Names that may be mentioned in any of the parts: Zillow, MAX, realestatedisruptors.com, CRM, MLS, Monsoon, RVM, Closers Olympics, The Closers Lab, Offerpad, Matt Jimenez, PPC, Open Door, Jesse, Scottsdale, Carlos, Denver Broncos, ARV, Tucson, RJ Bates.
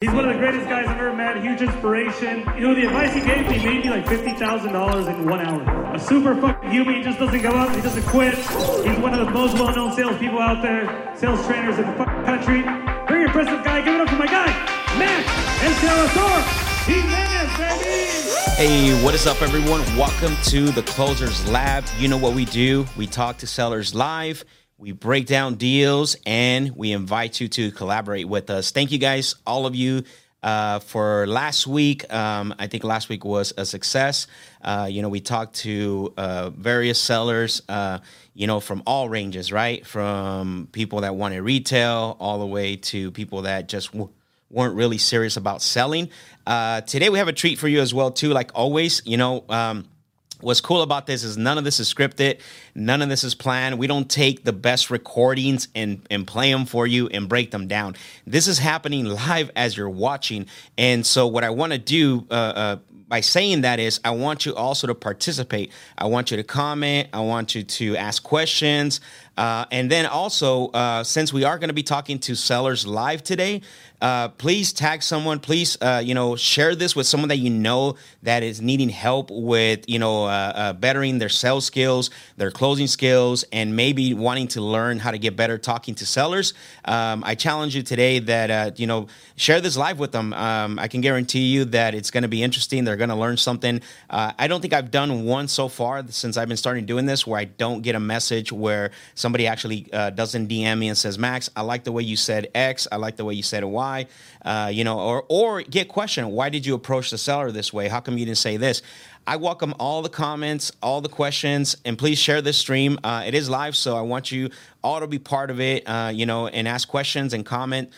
He's one of the greatest guys I've ever met, huge inspiration. You know, the advice he gave me made me like $50,000 in 1 hour. A super fucking human, he just doesn't go up, he doesn't quit. He's one of the most well-known salespeople out there, sales trainers in the fucking country. Very impressive guy, give it up for my guy, Matt Jimenez, baby! Hey, what is up everyone? Welcome to The Closers Lab. You know what we do, we talk to sellers live. We break down deals, and we invite you to collaborate with us. Thank you guys, all of you, for last week. I think last week was a success. You know, we talked to various sellers, you know, from all ranges, right? From people that wanted retail all the way to people that just weren't really serious about selling. Today, we have a treat for you as well, too, like always, you know. What's cool about this is none of this is scripted. None of this is planned. We don't take the best recordings and play them for you and break them down. This is happening live as you're watching. And so what I want to do by saying that is I want you also to participate. I want you to comment. I want you to ask questions. And then also, since we are going to be talking to sellers live today, please tag someone. Please, you know, share this with someone that you know that is needing help with, you know, bettering their sales skills, their closing skills, and maybe wanting to learn how to get better talking to sellers. I challenge you today that, you know, share this live with them. I can guarantee you that it's going to be interesting. They're going to learn something. I don't think I've done one so far since I've been starting doing this where I don't get a message where somebody actually doesn't DM me and says, Max, I like the way you said X. I like the way you said Y, you know, or get questioned. Why did you approach the seller this way? How come you didn't say this? I welcome all the comments, all the questions, and please share this stream. It is live, so I want you all to be part of it, you know, and ask questions and comment.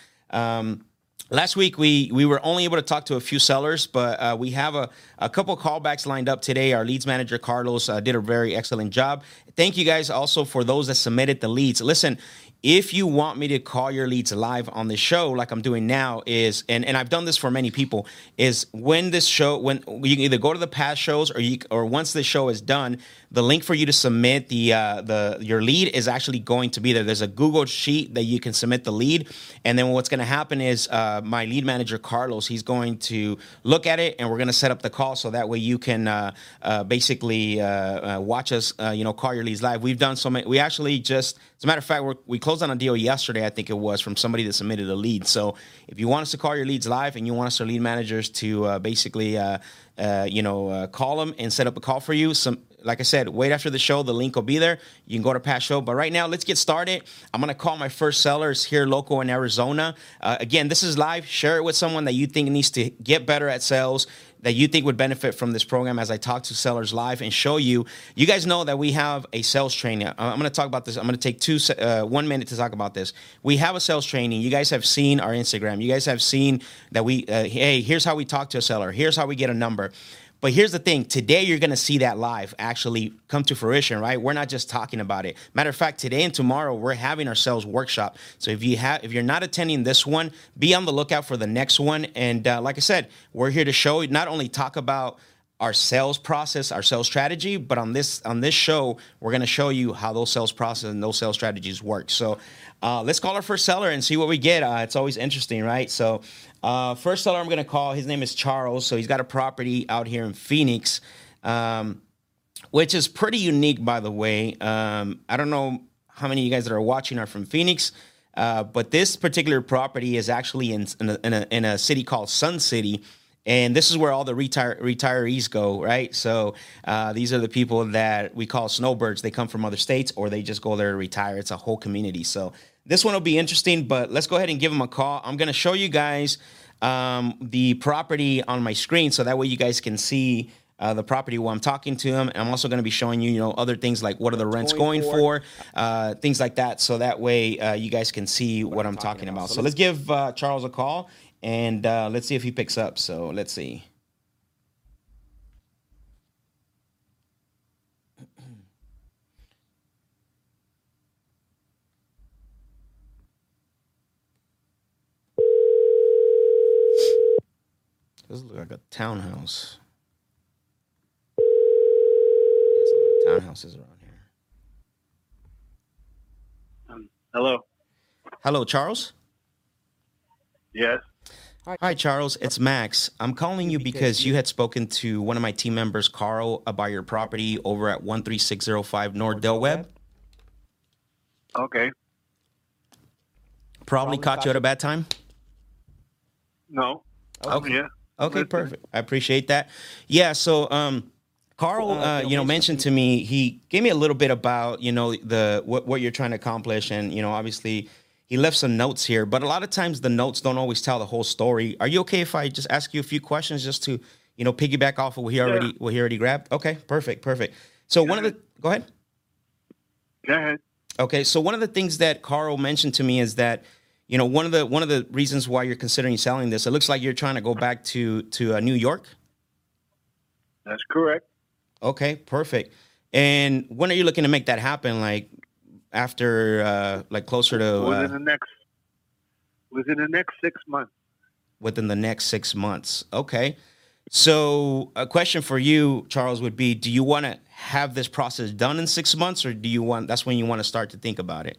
Last week, we were only able to talk to a few sellers, but we have a couple callbacks lined up today. Our leads manager, Carlos, did a very excellent job. Thank you guys also for those that submitted the leads. Listen, if you want me to call your leads live on the show like I'm doing now is, and I've done this for many people, is when this show, when you can either go to the past shows or once the show is done, the link for you to submit your lead is actually going to be there. There's a Google sheet that you can submit the lead. And then what's going to happen is my lead manager, Carlos, he's going to look at it and we're going to set up the call. So that way you can basically watch us, you know, call your leads live. We've done so many. We actually just, as a matter of fact, we closed on a deal yesterday, I think it was, from somebody that submitted a lead. So if you want us to call your leads live and you want us, our lead managers, to basically, you know, call them and set up a call for you, like I said, wait after the show. The link will be there. You can go to past show. But right now, let's get started. I'm going to call my first sellers here local in Arizona. Again, this is live. Share it with someone that you think needs to get better at sales, that you think would benefit from this program as I talk to sellers live and show you. You guys know that we have a sales training. I'm going to talk about this. I'm going to take 1 minute to talk about this. We have a sales training. You guys have seen our Instagram. You guys have seen that we, hey, here's how we talk to a seller. Here's how we get a number. But here's the thing. Today, you're going to see that live actually come to fruition, right? We're not just talking about it. Matter of fact, today and tomorrow, we're having our sales workshop. So if you're not attending this one, be on the lookout for the next one. And like I said, we're here to show, not only talk about our sales process, our sales strategy, but on this show, we're going to show you how those sales process and those sales strategies work. So let's call our first seller and see what we get. It's always interesting, right? So first seller I'm going to call, his name is Charles. So he's got a property out here in Phoenix, which is pretty unique, by the way. I don't know how many of you guys that are watching are from Phoenix, but this particular property is actually in a city called Sun City. And this is where all the retirees go, right? So these are the people that we call snowbirds. They come from other states or they just go there to retire. It's a whole community. So this one will be interesting, but let's go ahead and give them a call. I'm going to show you guys the property on my screen so that way you guys can see the property while I'm talking to them. And I'm also going to be showing you, you know, other things like what are the rents going for, things like that. So that way you guys can see what I'm talking about. So let's give Charles a call. And let's see if he picks up. So let's see. This looks like a townhouse. There's a lot of townhouses around here. Hello. Hello, Charles? Yes. Hi, Charles. It's Max. I'm calling you because you had spoken to one of my team members, Carl, about your property over at 13605 North Del Webb. Okay. Probably caught you at a bad time? No. Okay. Yeah. Okay, perfect. I appreciate that. Yeah, so Carl, you know, mentioned to me, he gave me a little bit about, you know, the what you're trying to accomplish. And, you know, obviously, he left some notes here, but a lot of times the notes don't always tell the whole story. Are you okay if I just ask you a few questions just to, you know, piggyback off of what he already what he already grabbed? Okay, perfect, perfect. So one of the Go ahead. Okay, so one of the things that Carl mentioned to me is that, you know, one of the reasons why you're considering selling this, it looks like you're trying to go back to New York. That's correct. Okay, perfect. And when are you looking to make that happen? Like, after like closer to within the next 6 months. Within the next 6 months. Okay. So a question for you, Charles, would be, do you want to have this process done in 6 months, or do you want, that's when you want to start to think about it?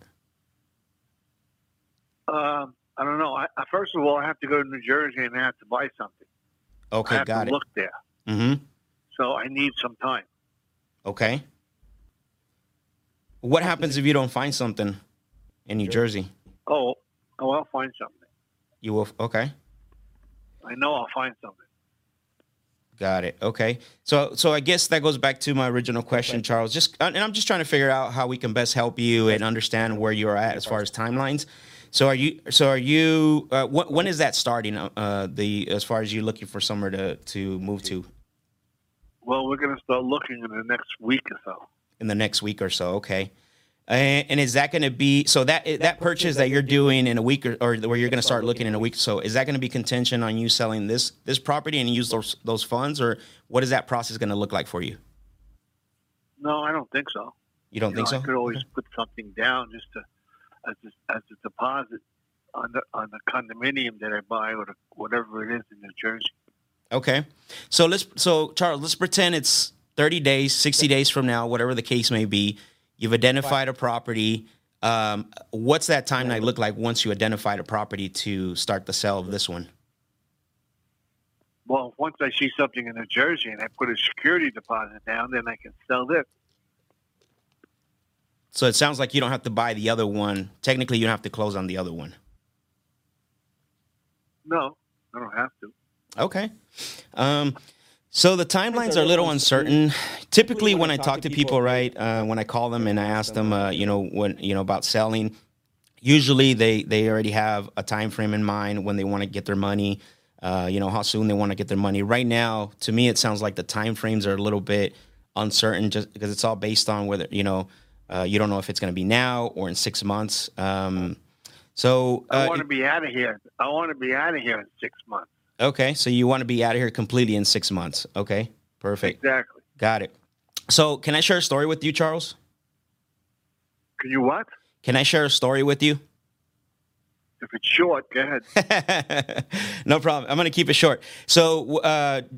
I don't know. I first of all, I have to go to New Jersey and I have to buy something. Okay, got it. I have to look there. Mm-hmm. So I need some time. Okay. What happens if you don't find something in New Jersey? Oh, I'll find something. You will? Okay. I know I'll find something. Got it. Okay. So I guess that goes back to my original question, Charles. And I'm just trying to figure out how we can best help you and understand where you're at as far as timelines. So are you? When is that starting? As far as you looking for somewhere to move to? Well, we're gonna start looking in the next week or so. In the next week or so. Okay. And is that going to be, so that purchase that you're doing in a week or where you're going to start looking in a week, so is that going to be contingent on you selling this property and use those funds, or what is that process going to look like for you? No, I don't think so. You don't think so? I could always put something down just to, as a deposit on the condominium that I buy or whatever it is in New Jersey. Okay. So Charles, let's pretend it's 30 days, 60 days from now, whatever the case may be, you've identified a property. What's that timeline look like once you identify a property to start the sale of this one? Well, once I see something in New Jersey and I put a security deposit down, then I can sell this. So it sounds like you don't have to buy the other one. Technically, you don't have to close on the other one. No, I don't have to. Okay. So the timelines are a little uncertain. Typically, when I talk to people, right, when I call them and I ask them, about selling, usually they already have a time frame in mind when they want to get their money, how soon they want to get their money. Right now, to me, it sounds like the time frames are a little bit uncertain, just because it's all based on whether, you don't know if it's going to be now or in 6 months. I want to be out of here. I want to be out of here in 6 months. Okay, so you want to be out of here completely in 6 months. Okay, perfect. Exactly. Got it. So can I share a story with you, Charles? Can you what? Can I share a story with you? If it's short, go ahead. No problem. I'm going to keep it short. So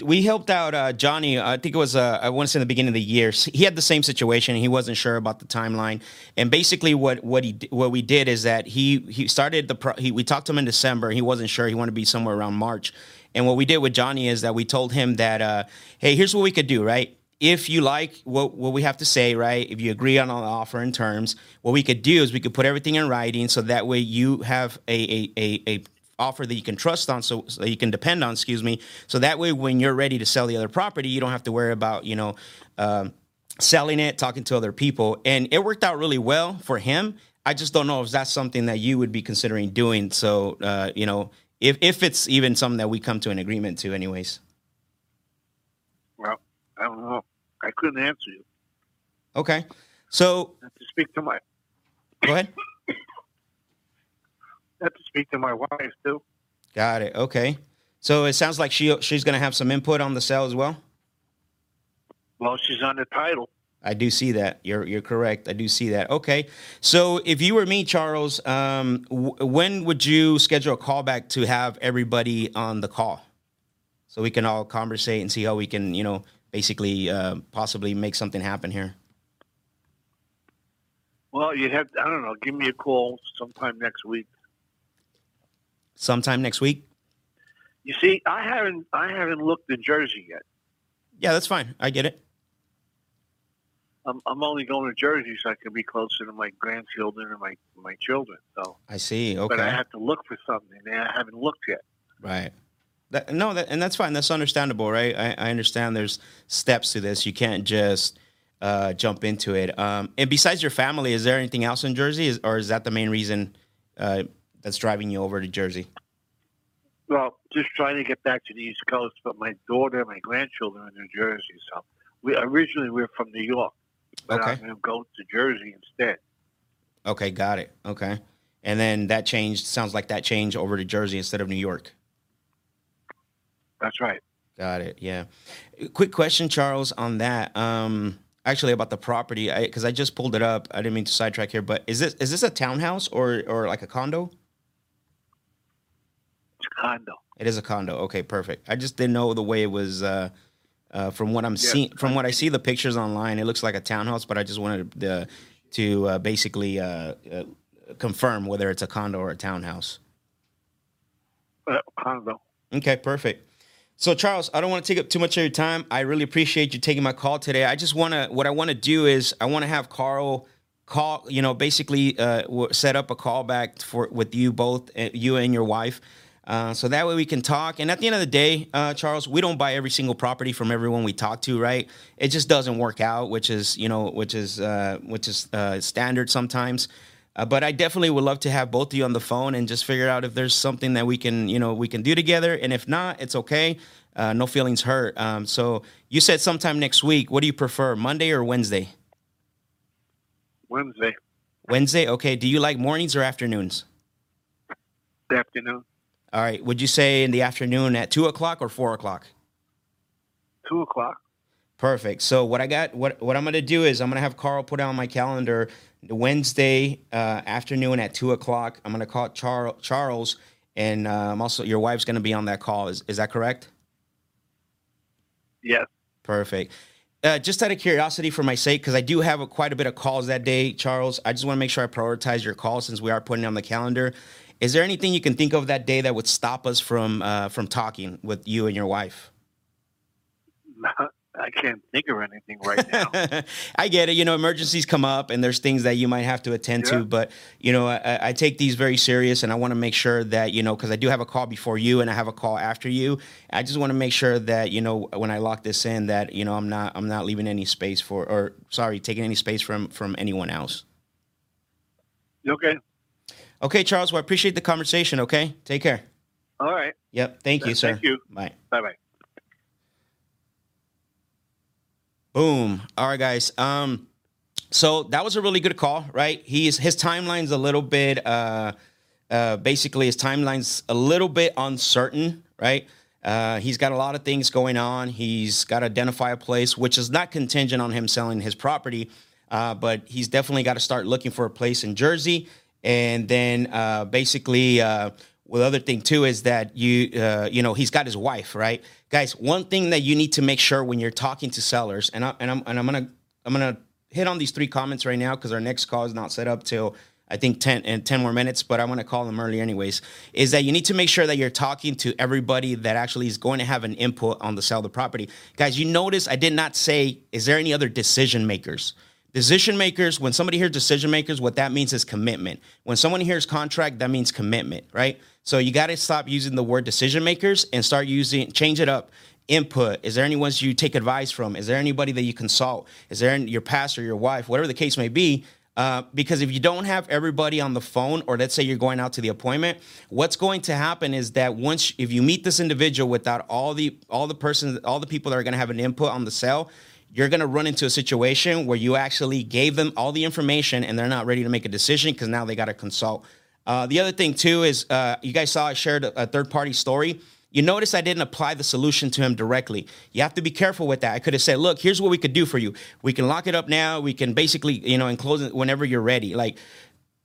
we helped out Johnny, I think it was, I want to say in the beginning of the year. He had the same situation. He wasn't sure about the timeline. And basically what we did is that we talked to him in December. He wasn't sure. He wanted to be somewhere around March. And what we did with Johnny is that we told him that, hey, here's what we could do, right? If you like what we have to say, right, if you agree on all the offer and terms, what we could do is we could put everything in writing so that way you have a offer that you can trust on, so that you can depend on, so that way when you're ready to sell the other property, you don't have to worry about, selling it, talking to other people. And it worked out really well for him. I just don't know if that's something that you would be considering doing. So, if it's even something that we come to an agreement to anyways. Well, I don't know. I couldn't answer you. Okay. So I have to speak to my Go ahead. I have to speak to my wife too. Got it. Okay. So it sounds like she's gonna have some input on the sale as well? Well, she's on the title. I do see that. You're correct. I do see that. Okay. So if you were me, Charles, when would you schedule a callback to have everybody on the call? So we can all conversate and see how we can, basically possibly make something happen here. Well, I don't know, give me a call sometime next week. You see, I haven't looked in Jersey yet. Yeah, that's fine. I get it. I'm only going to Jersey so I can be closer to my grandchildren and my children. So I see. Okay. But I have to look for something, and I haven't looked yet. Right. And that's fine. That's understandable, right? I understand there's steps to this. You can't just jump into it. And besides your family, is there anything else in Jersey, or is that the main reason that's driving you over to Jersey? Well, just trying to get back to the East Coast, but my daughter and my grandchildren are in New Jersey. So we're originally from New York, but okay. I'm going to go to Jersey instead. Okay, got it. Okay. And then that changed, sounds like that changed over to Jersey instead of New York. That's right. Got it. Yeah. Quick question, Charles, on that. Actually, about the property, because I just pulled it up. I didn't mean to sidetrack here, but is this a townhouse or like a condo? It's a condo. It is a condo. Okay, perfect. I just didn't know the way it was. From what I'm seeing, from what I see the pictures online, it looks like a townhouse. But I just wanted to basically confirm whether it's a condo or a townhouse. Condo. Okay, perfect. So, Charles, I don't want to take up too much of your time. I really appreciate you taking my call today. What I want to do is I want to have Carl call, basically set up a call back with you both, you and your wife. So that way we can talk. And at the end of the day, Charles, we don't buy every single property from everyone we talk to, right? It just doesn't work out, which is standard sometimes. But I definitely would love to have both of you on the phone and just figure out if there's something that we can do together. And if not, it's okay. No feelings hurt. So you said sometime next week. What do you prefer, Monday or Wednesday? Wednesday. Wednesday. Okay. Do you like mornings or afternoons? The afternoon. All right. Would you say in the afternoon at 2 o'clock or 4 o'clock? 2 o'clock. Perfect. So what I'm going to do is I'm going to have Carl put on my calendar Wednesday afternoon at 2 o'clock. I'm going to call Charles, and also your wife's going to be on that call. Is that correct? Yes. Perfect. Just out of curiosity for my sake, because I do have quite a bit of calls that day, Charles, I just want to make sure I prioritize your call since we are putting it on the calendar. Is there anything you can think of that day that would stop us from talking with you and your wife? I can't think of anything right now. I get it. Emergencies come up and there's things that you might have to attend to. But, I take these very serious, and I want to make sure that, because I do have a call before you and I have a call after you. I just want to make sure that, when I lock this in that, I'm not leaving any space taking any space from anyone else. Okay. Okay, Charles, well, I appreciate the conversation. Okay. Take care. All right. Yep. Thank you, sir. Thank you. Bye. Bye-bye. Boom. All right, guys. So that was a really good call, right? His timeline's a little bit, basically his timeline's a little bit uncertain, right? He's got a lot of things going on. He's got to identify a place, which is not contingent on him selling his property, but he's definitely got to start looking for a place in Jersey. And then well, the other thing, too, is that he's got his wife, right? Guys, one thing that you need to make sure when you're talking to sellers, and I'm gonna hit on these three comments right now because our next call is not set up till I think 10 more minutes, but I want to call them early anyways, is that you need to make sure that you're talking to everybody that actually is going to have an input on the sale of the property. Guys, you notice I did not say, is there any other decision makers? Decision makers, when somebody hears decision makers, what that means is commitment. When someone hears contract, that means commitment, right? So you got to stop using the word decision makers and start change it up. Input. Is there anyone you take advice from? Is there anybody that you consult? Is there your pastor, your wife, whatever the case may be? Because if you don't have everybody on the phone, or let's say you're going out to the appointment, what's going to happen is that if you meet this individual without all the people that are going to have an input on the sale, you're going to run into a situation where you actually gave them all the information and they're not ready to make a decision because now they got to consult. The other thing, too, is you guys saw I shared a third-party story. You notice I didn't apply the solution to him directly. You have to be careful with that. I could have said, look, here's what we could do for you. We can lock it up now. We can basically, enclose it whenever you're ready. Like,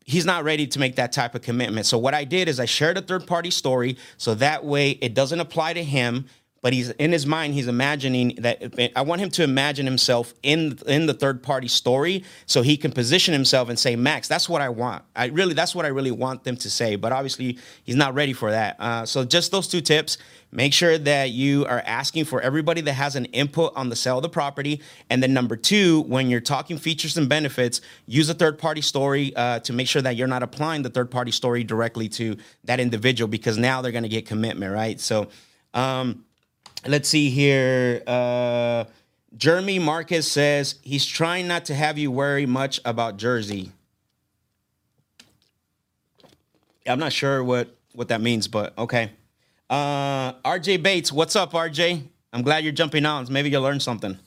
he's not ready to make that type of commitment. So what I did is I shared a third-party story so that way it doesn't apply to him. But he's in his mind, he's imagining that. I want him to imagine himself in the third party story so he can position himself and say, Max, that's what I want. That's what I really want them to say. But obviously, he's not ready for that. So just those two tips. Make sure that you are asking for everybody that has an input on the sale of the property. And then number two, when you're talking features and benefits, use a third-party story to make sure that you're not applying the third-party story directly to that individual, because now they're going to get commitment, right? So let's see here. Jeremy Marcus says he's trying not to have you worry much about Jersey. I'm not sure what that means, but okay. RJ Bates, what's up, RJ? I'm glad you're jumping on. Maybe you'll learn something.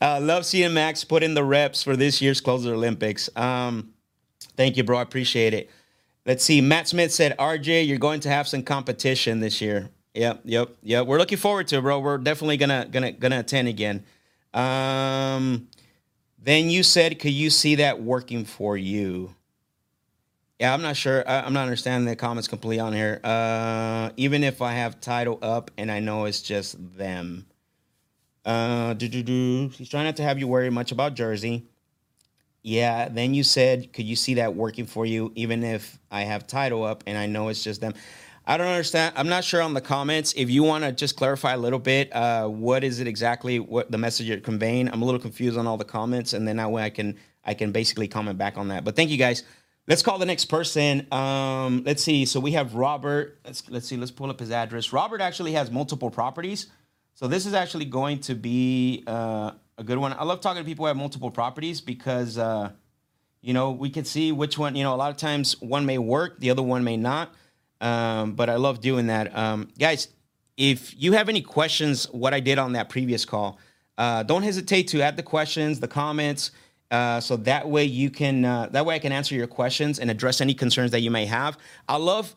Love seeing Max put in the reps for this year's Closers Olympics. Thank you, bro. I appreciate it. Let's see. Matt Smith said, RJ, you're going to have some competition this year. Yep. We're looking forward to it, bro. We're definitely gonna attend again. Then you said, could you see that working for you? Yeah, I'm not sure. I'm not understanding the comments completely on here. Even if I have title up and I know it's just them. He's trying not to have you worry much about Jersey. Yeah, then you said, could you see that working for you? Even if I have title up and I know it's just them. I don't understand. I'm not sure on the comments. If you want to just clarify a little bit, what is it exactly, what the message you're conveying? I'm a little confused on all the comments, and then that way I can basically comment back on that. But thank you, guys. Let's call the next person. Let's see. So we have Robert. Let's see. Let's pull up his address. Robert actually has multiple properties. So this is actually going to be a good one. I love talking to people who have multiple properties because, we can see which one, a lot of times one may work, the other one may not. But I love doing that. Guys, if you have any questions, what I did on that previous call, don't hesitate to add the questions, the comments. So that way you can, I can answer your questions and address any concerns that you may have. I love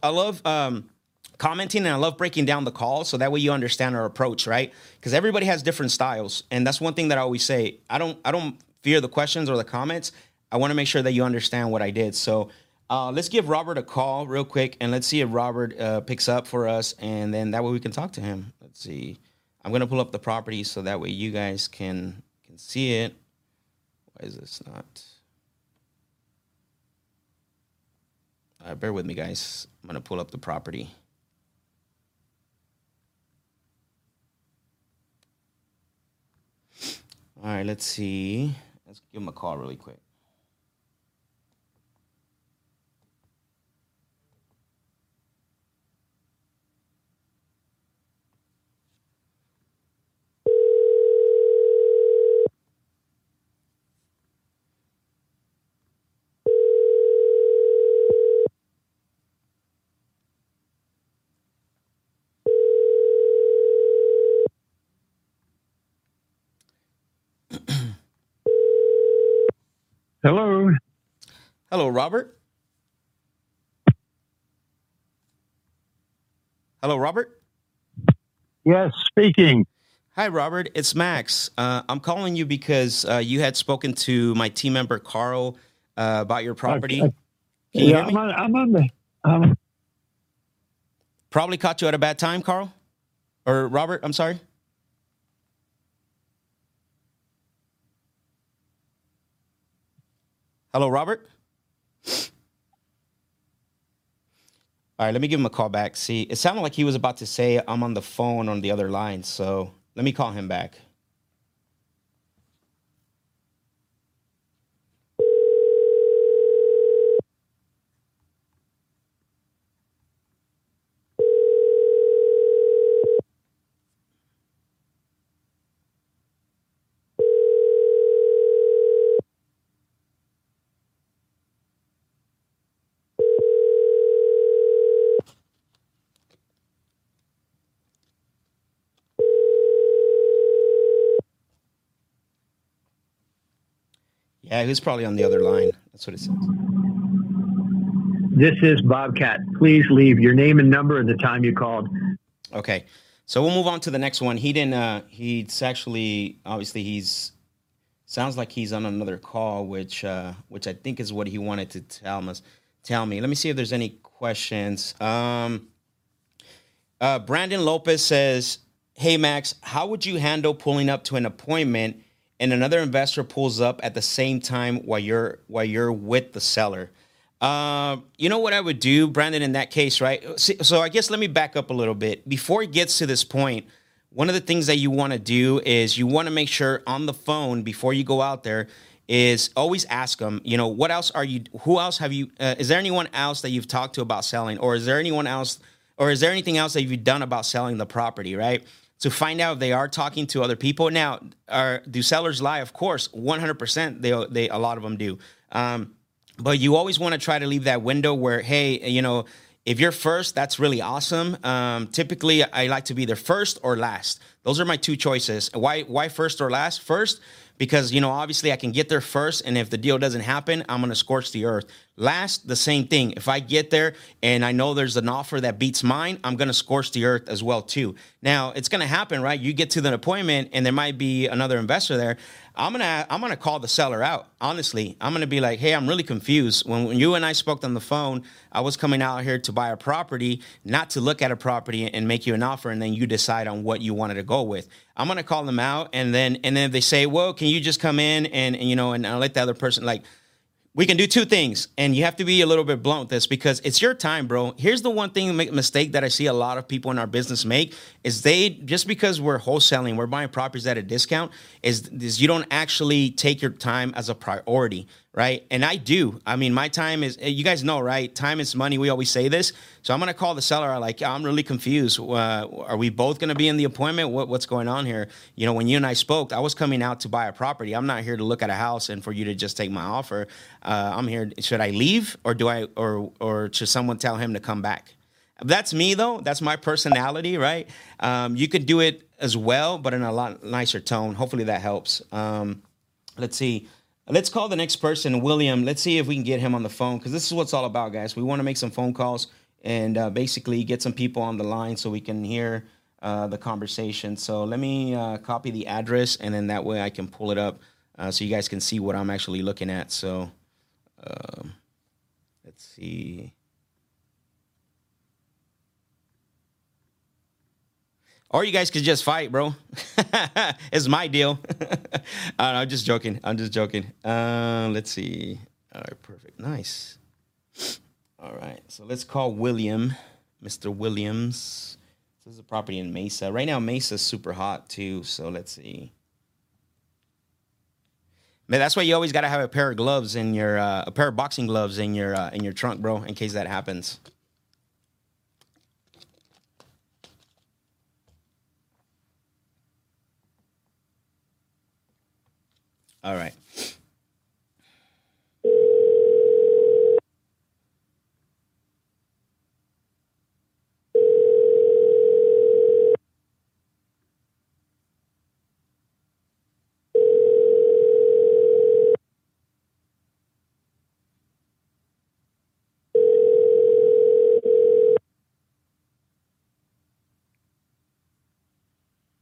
commenting, and I love breaking down the call. So that way you understand our approach, right? Because everybody has different styles. And that's one thing that I always say, I don't fear the questions or the comments. I want to make sure that you understand what I did. So, let's give Robert a call real quick and let's see if Robert, picks up for us. And then that way we can talk to him. Let's see. I'm going to pull up the property so that way you guys can see it. Is this not? All right, bear with me, guys. I'm going to pull up the property. All right, let's see. Let's give him a call really quick. Hello, Robert. Hello, Robert. Yes, speaking. Hi, Robert. It's Max. I'm calling you because you had spoken to my team member Carl about your property. Can you hear me? I'm on the Probably caught you at a bad time, Carl, or Robert. I'm sorry. Hello, Robert. All right, let me give him a call back. See, it sounded like he was about to say I'm on the phone on the other line, so let me call him back. Yeah, who's probably on the other line. That's what it says. This is Bobcat. Please leave your name and number and the time you called. Okay. So we'll move on to the next one. He didn't, he's actually, obviously sounds like he's on another call, which I think is what he wanted to tell me. Let me see if there's any questions. Brandon Lopez says, hey, Max, how would you handle pulling up to an appointment and another investor pulls up at the same time while you're with the seller? You know what I would do, Brandon, in that case, right? So I guess let me back up a little bit. Before it gets to this point, one of the things that you want to do is you want to make sure on the phone before you go out there is always ask them, you know, what else are you, who else have you, is there anyone else that you've talked to about selling, or is there anyone else, or is there anything else that you've done about selling the property, right? To find out if they are talking to other people. Now, do sellers lie? Of course, 100%. They a lot of them do. But you always want to try to leave that window where, hey, you know, if you're first, that's really awesome. Typically, I like to be either first or last. Those are my two choices. Why first or last? First, because, you know, obviously I can get there first, and if the deal doesn't happen, I'm going to scorch the earth. Last, the same thing. If I get there and I know there's an offer that beats mine, I'm going to scorch the earth as well too. Now, it's going to happen, right? You get to the appointment and there might be another investor there. I'm going to call the seller out. Honestly, I'm going to be like, hey, I'm really confused. When you and I spoke on the phone, I was coming out here to buy a property, not to look at a property and make you an offer, and then you decide on what you wanted to go with. I'm going to call them out. And then if they say, well, can you just come in and you know, and I'll let the other person, like, we can do two things. And you have to be a little bit blunt with this because it's your time, bro. Here's the one thing, mistake that I see a lot of people in our business make is they, just because we're wholesaling, we're buying properties at a discount, is you don't actually take your time as a priority, right? And I do. I mean, my time is, you guys know, right? Time is money. We always say this. So I'm going to call the seller. I'm like, I'm really confused. Are we both going to be in the appointment? What's going on here? You know, when you and I spoke, I was coming out to buy a property. I'm not here to look at a house and for you to just take my offer. I'm here. Should I leave or do I, or should someone tell him to come back? That's me though. That's my personality, right? You could do it as well, but in a lot nicer tone. Hopefully that helps. Let's see. Let's call the next person, William. Let's see if we can get him on the phone, because this is what's all about, guys. We want to make some phone calls and basically get some people on the line so we can hear the conversation. So let me copy the address, and then that way I can pull it up so you guys can see what I'm actually looking at. So let's see. Or you guys could just fight, bro. It's my deal. I'm just joking. Let's see. All right, perfect. Nice. All right. So let's call William, Mr. Williams. This is a property in Mesa. Right now, Mesa's super hot, too. So let's see. Man, that's why you always got to have a pair of gloves in your, a pair of boxing gloves in your trunk, bro, in case that happens. All right.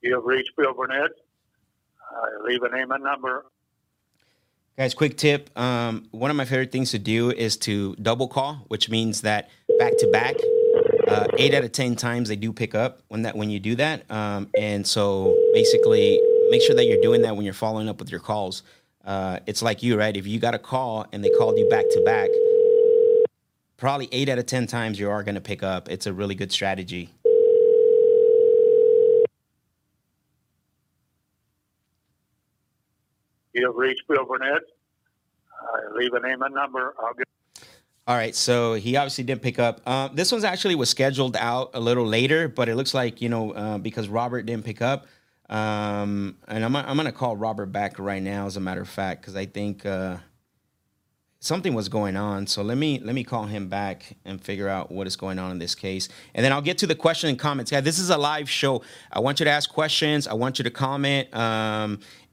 You have reached Bill Burnett. I leave a name and number. Guys, quick tip. One of my favorite things to do is to double call, which means that back to back, 8 out of 10 times they do pick up when you do that. And so basically make sure that you're doing that when you're following up with your calls. It's like you, right? If you got a call and they called you back to back, probably 8 out of 10 times you are going to pick up. It's a really good strategy. You have reached Bill Burnett. Leave a name and number. All right, so he obviously did pick up. This one's actually was scheduled out a little later, but it looks like, you know, because Robert didn't pick up. And I'm going to call Robert back right now, as a matter of fact, because I think something was going on. So let me call him back and figure out what is going on in this case. And then I'll get to the question and comments. Guys, this is a live show. I want you to ask questions. I want you to comment.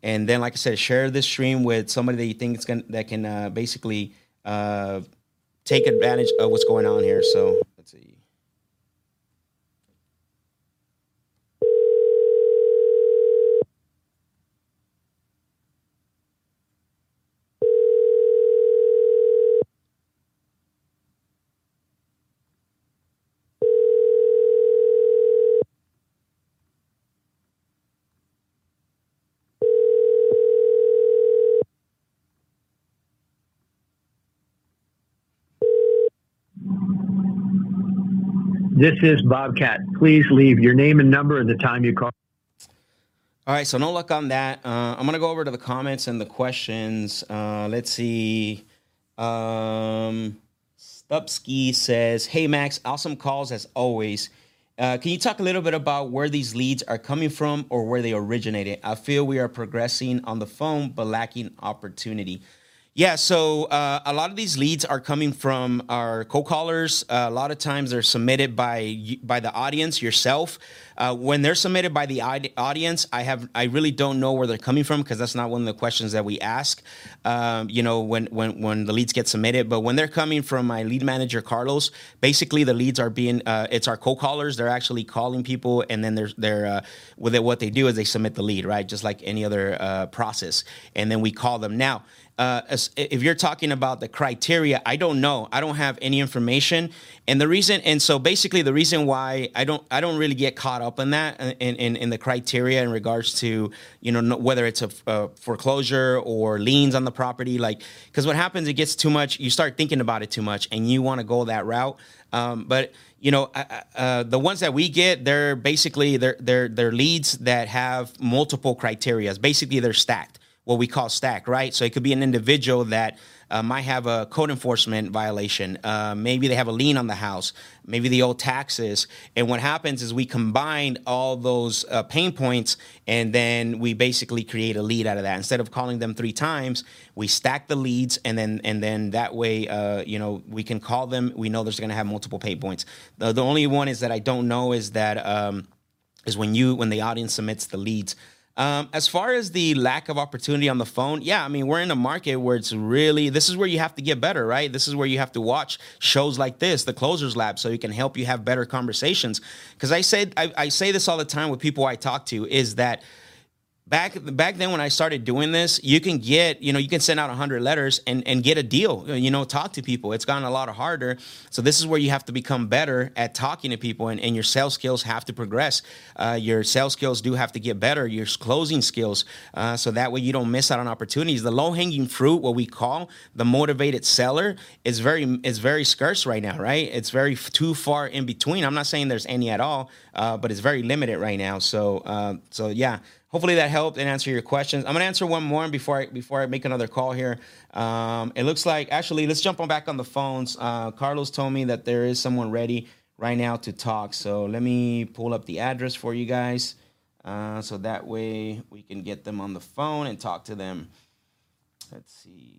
And then, like I said, share this stream with somebody that you think that can basically take advantage of what's going on here. So let's see. This is Bobcat. Please leave your name and number and the time you call. All right, so no luck on that. I'm going to go over to the comments and the questions. Let's see. Stupski says, hey, Max, awesome calls as always. Can you talk a little bit about where these leads are coming from or where they originated? I feel we are progressing on the phone but lacking opportunity. Yeah, so a lot of these leads are coming from our cold callers. A lot of times they're submitted by the audience, yourself. When they're submitted by the audience, I really don't know where they're coming from because that's not one of the questions that we ask, you know, when the leads get submitted. But when they're coming from my lead manager, Carlos, basically the leads are being, it's our cold callers. They're actually calling people, and then what they do is they submit the lead, right, just like any other process. And then we call them. Now, if you're talking about the criteria, I don't know. I don't have any information. And the reason, and so basically the reason why I don't really get caught up in that, in the criteria in regards to, you know, whether it's a foreclosure or liens on the property, like, because what happens, it gets too much. You start thinking about it too much and you want to go that route. But you know, the ones that we get, they're basically, they're leads that have multiple criteria. Basically they're stacked. What we call stack, right? So it could be an individual that might have a code enforcement violation. Maybe they have a lien on the house. Maybe they owe taxes. And what happens is we combine all those pain points, and then we basically create a lead out of that. Instead of calling them 3 times, we stack the leads, and then that way, you know, we can call them. We know there's going to have multiple pain points. The only one is that I don't know is that is when the audience submits the leads. As far as the lack of opportunity on the phone, yeah, I mean, we're in a market where it's really, this is where you have to get better, right? This is where you have to watch shows like this, The Closers Lab, so it can help you have better conversations. Because I say this all the time with people I talk to, is that back then when I started doing this, you can get, you know, you can send out 100 letters and get a deal, you know, talk to people. It's gotten a lot harder. So this is where you have to become better at talking to people, and your sales skills have to progress. Your sales skills do have to get better, your closing skills. So that way you don't miss out on opportunities. The low hanging fruit, what we call the motivated seller, is very scarce right now, right? It's very too far in between. I'm not saying there's any at all, but it's very limited right now. So yeah. Hopefully that helped and answered your questions. I'm going to answer one more before I make another call here. It looks like, actually, let's jump on back on the phones. Carlos told me that there is someone ready right now to talk. So let me pull up the address for you guys, so that way we can get them on the phone and talk to them. Let's see.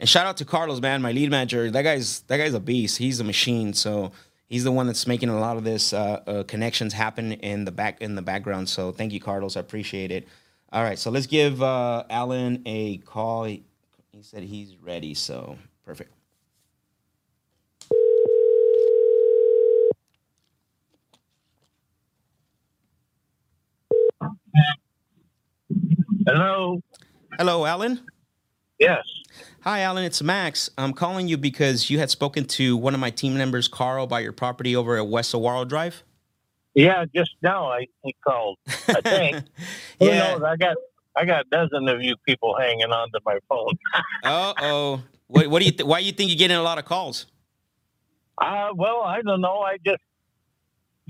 And shout out to Carlos, man, my lead manager. That guy's a beast. He's a machine. So he's the one that's making a lot of this connections happen in the background. So thank you, Carlos. I appreciate it. All right, so let's give Alan a call. He said he's ready. So perfect. Hello. Hello, Alan. Yes. Hi, Alan. It's Max. I'm calling you because you had spoken to one of my team members, Carl, about your property over at West Saguaro Drive. Yeah, just now he called, I think. Yeah. Who knows? I got a dozen of you people hanging on to my phone. Uh-oh. What do you? Why do you think you're getting a lot of calls? Well, I don't know. I just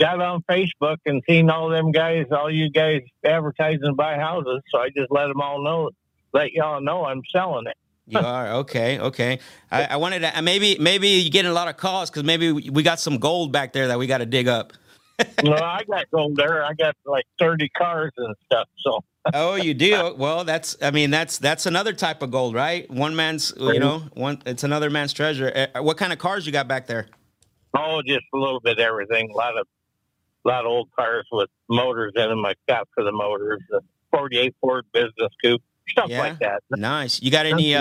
got on Facebook and seen all you guys advertising to buy houses, so I just let y'all know I'm selling it. You are. Okay. I wanted to, maybe you get a lot of calls because maybe we got some gold back there that we got to dig up. No, I got gold there. I got like 30 cars and stuff. So. Oh, you do? Well, that's another type of gold, right? It's another man's treasure. What kind of cars you got back there? Oh, just a little bit of everything. A lot of old cars with motors in them. I got for the motors, the 48 Ford Business Coupe. Stuff like that. Nice. You got any?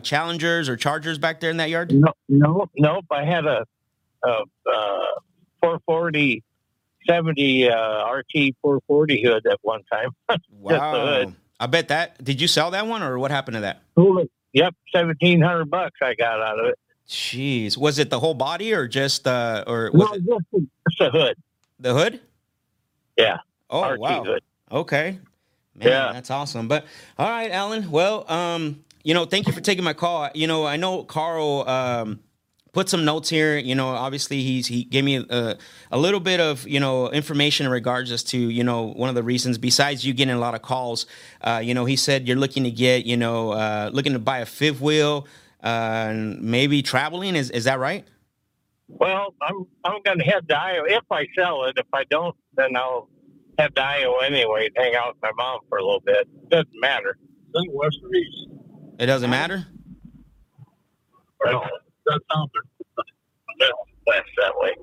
Challengers or Chargers back there in that yard? No. I had a 440 70 RT 440 hood at one time. Wow. I bet that. Did you sell that one, or what happened to that? Yep, $1,700 I got out of it. Jeez. Was it the whole body or just or was it just the hood? The hood? Yeah. Oh, RT wow. Hood. Okay. Man, yeah. That's awesome. But all right, Alan. Well, you know, thank you for taking my call. You know, I know Carl put some notes here. You know, obviously he gave me a little bit of, you know, information in regards as to, you know, one of the reasons besides you getting a lot of calls. You know, he said you're looking to get, you know, looking to buy a fifth wheel and maybe traveling. Is that right? Well, I'm going to head to Iowa if I sell it. If I don't, then I'll head to Iowa anyway to hang out with my mom for a little bit. Doesn't matter. It's west or east. It doesn't matter? Well, that's out there. West that way.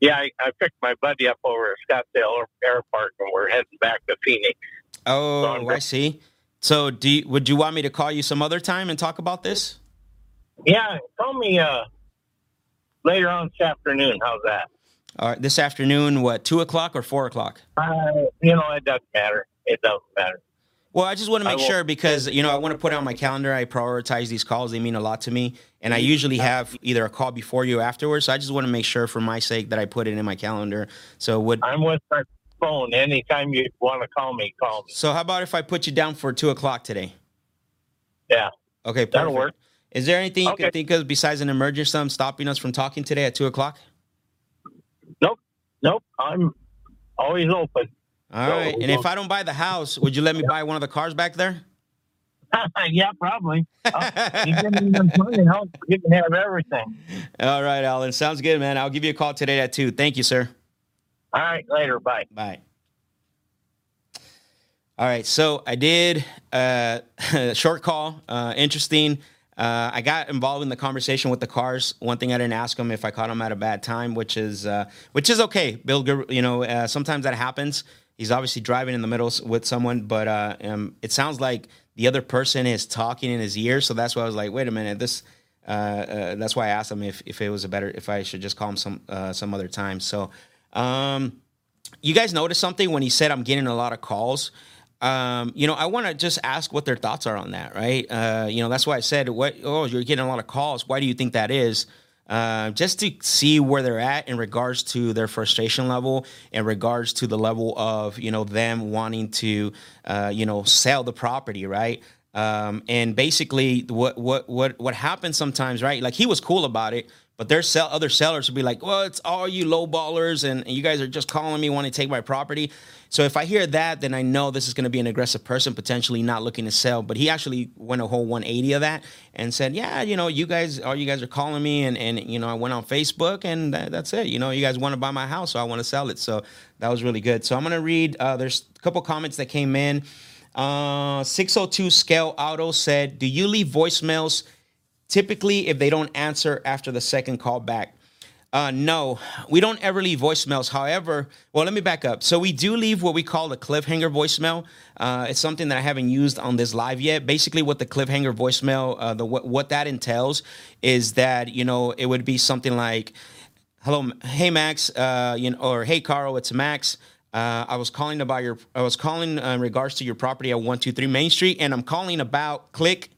Yeah, I picked my buddy up over at Scottsdale Airport, and we're heading back to Phoenix. Oh, so I see. So would you want me to call you some other time and talk about this? Yeah, call me later on this afternoon. How's that? All right, this afternoon, what, 2 o'clock or 4 o'clock? You know, it doesn't matter. It doesn't matter. Well, I just want to make sure because, you know, I want to put it on my calendar. I prioritize these calls. They mean a lot to me. And I usually have either a call before you or afterwards. So I just want to make sure for my sake that I put it in my calendar. So I'm with my phone. Anytime you want to call me, call me. So how about if I put you down for 2 o'clock today? Yeah. Okay, perfect. That'll work. Is there anything you can think of besides an emergency something stopping us from talking today at 2 o'clock? Nope. I'm always open. All right. And if I don't buy the house, would you let me buy one of the cars back there? Yeah, probably. You didn't even play, huh? You can have everything. All right, Alan. Sounds good, man. I'll give you a call today at 2. Thank you, sir. All right. Later. Bye. Bye. All right. So I did a short call. Interesting. I got involved in the conversation with the cars. One thing I didn't ask him if I caught him at a bad time, which is okay. Bill, you know, sometimes that happens. He's obviously driving in the middle with someone, but it sounds like the other person is talking in his ear. So that's why I was like, wait a minute. That's why I asked him if it was if I should just call him some other time. So you guys noticed something when he said I'm getting a lot of calls. You know, I want to just ask what their thoughts are on that, right? You know, that's why I said, you're getting a lot of calls. Why do you think that is? Just to see where they're at in regards to their frustration level, in regards to the level of, you know, them wanting to, you know, sell the property, right? And basically what happens sometimes, right? Like he was cool about it, but there's other sellers would be like, well, it's all you lowballers and you guys are just calling me, wanting to take my property. So if I hear that, then I know this is going to be an aggressive person, potentially not looking to sell. But he actually went a whole 180 of that and said, yeah, you know, you guys are calling me. And you know, I went on Facebook and that's it. You know, you guys want to buy my house, so I want to sell it. So that was really good. So I'm going to read. There's a couple comments that came in. 602 Scale Auto said, do you leave voicemails typically if they don't answer after the second call back? No, we don't ever leave voicemails. However, well, let me back up. So we do leave what we call the cliffhanger voicemail. It's something that I haven't used on this live yet. Basically, what the cliffhanger voicemail, what that entails is that, you know, it would be something like, hello, hey, Max, you know, or hey, Carl, it's Max. I was calling in regards to your property at 123 Main Street, and I'm calling about click.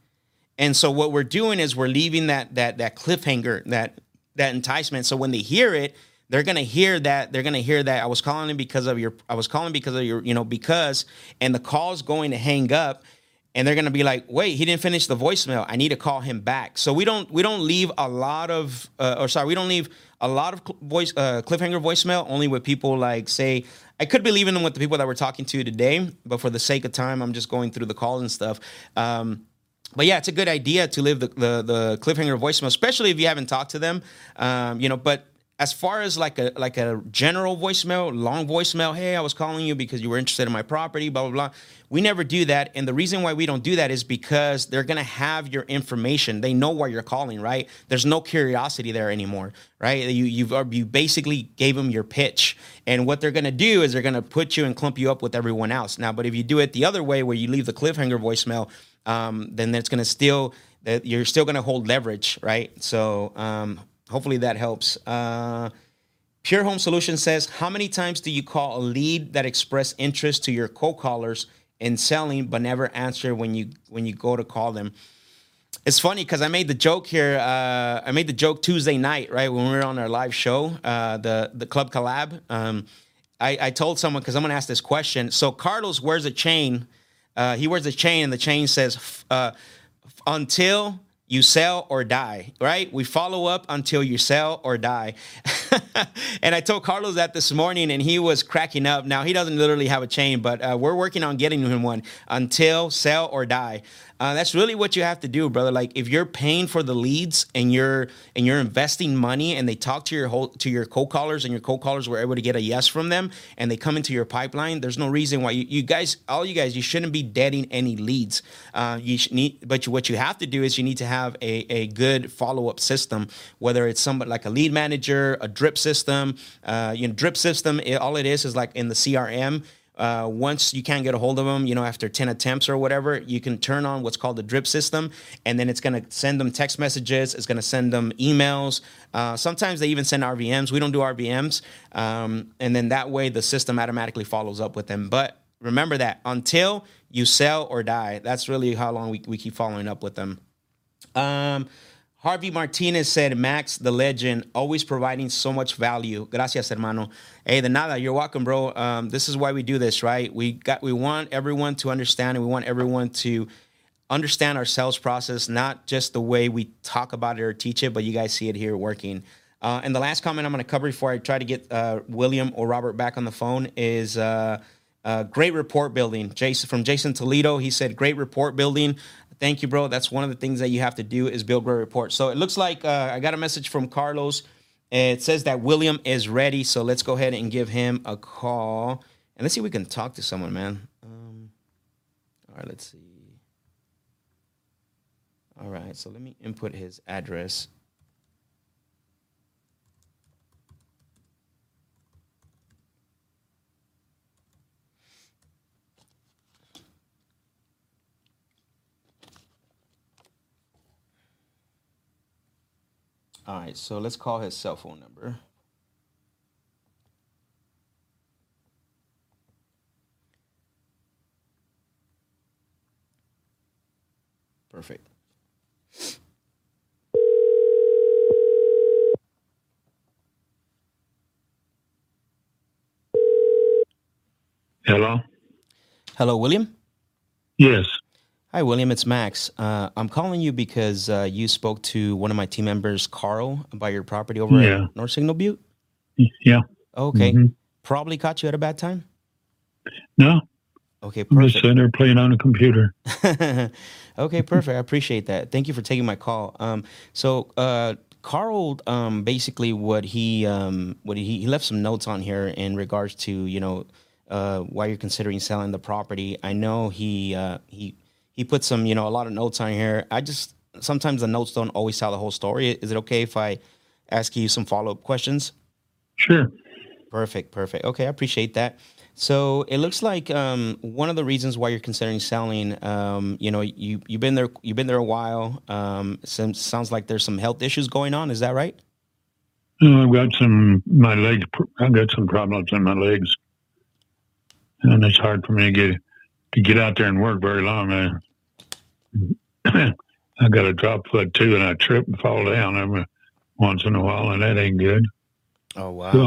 And so what we're doing is we're leaving that cliffhanger, that enticement. So when they hear it, they're going to hear that I was calling because of your, you know, because, and the call's going to hang up and they're going to be like, wait, he didn't finish the voicemail. I need to call him back. So we don't leave a lot of cliffhanger voicemail, only with people like, say, I could be leaving them with the people that we're talking to today, but for the sake of time, I'm just going through the calls and stuff. But yeah, it's a good idea to leave the cliffhanger voicemail, especially if you haven't talked to them, you know. But as far as like a general voicemail, long voicemail, hey, I was calling you because you were interested in my property, blah, blah, blah. We never do that. And the reason why we don't do that is because they're going to have your information. They know why you're calling, right? There's no curiosity there anymore, right? You basically gave them your pitch. And what they're going to do is they're going to put you and clump you up with everyone else. Now, but if you do it the other way where you leave the cliffhanger voicemail, then that's going to you're still going to hold leverage, right? So hopefully that helps. Pure Home Solution says, how many times do you call a lead that express interest to your cold callers in selling but never answer when you go to call them? It's funny because I made the joke here. I made the joke Tuesday night, right, when we were on our live show, the Club Collab. I told someone, because I'm going to ask this question. So Carlos wears a chain. He wears a chain, and the chain says, until you sell or die, right? We follow up until you sell or die. And I told Carlos that this morning, and he was cracking up. Now, he doesn't literally have a chain, but we're working on getting him one. Until sell or die. That's really what you have to do, brother. Like, if you're paying for the leads and you're investing money, and they talk to your cold callers, and your cold callers were able to get a yes from them, and they come into your pipeline, there's no reason why you guys shouldn't be deading any leads. What you have to do is you need to have a good follow up system, whether it's somebody like a lead manager, a drip system. Drip system. All it is like in the CRM. Once you can't get a hold of them, after 10 attempts or whatever, you can turn on what's called the drip system, and then it's going to send them text messages. It's going to send them emails. Sometimes they even send RVMs. We don't do RVMs. And then that way the system automatically follows up with them. But remember that until you sell or die, that's really how long we keep following up with them. Harvey Martinez said, Max, the legend, always providing so much value. Gracias, hermano. Hey, de nada. You're welcome, bro. This is why we do this, right? We want everyone to understand, and we want everyone to understand our sales process, not just the way we talk about it or teach it, but you guys see it here working. And the last comment I'm going to cover before I try to get William or Robert back on the phone is... great report building. Jason Toledo, he said, great report building. Thank you, bro. That's one of the things that you have to do is build great reports. So it looks like I got a message from Carlos. It says that William is ready. So let's go ahead and give him a call. And let's see if we can talk to someone, man. All right, let's see. All right, so let me input his address. All right, so let's call his cell phone number. Perfect. Hello? Hello, William? Yes. Hi, William. It's Max. I'm calling you because you spoke to one of my team members, Carl, about your property over at North Signal Butte? Yeah. Okay. Mm-hmm. Probably caught you at a bad time? No. Okay, perfect. I'm just sitting there playing on a computer. Okay, perfect. I appreciate that. Thank you for taking my call. Carl, basically what he left some notes on here in regards to, why you're considering selling the property. I know he put some, a lot of notes on here. Sometimes the notes don't always tell the whole story. Is it okay if I ask you some follow-up questions? Sure. Perfect. Okay, I appreciate that. So it looks like one of the reasons why you're considering selling, you've been there a while. Sounds like there's some health issues going on. Is that right? I've got some problems in my legs, and it's hard for me to get out there and work very long. I got a drop foot too, and I trip and fall down every once in a while, and that ain't good. Oh wow! So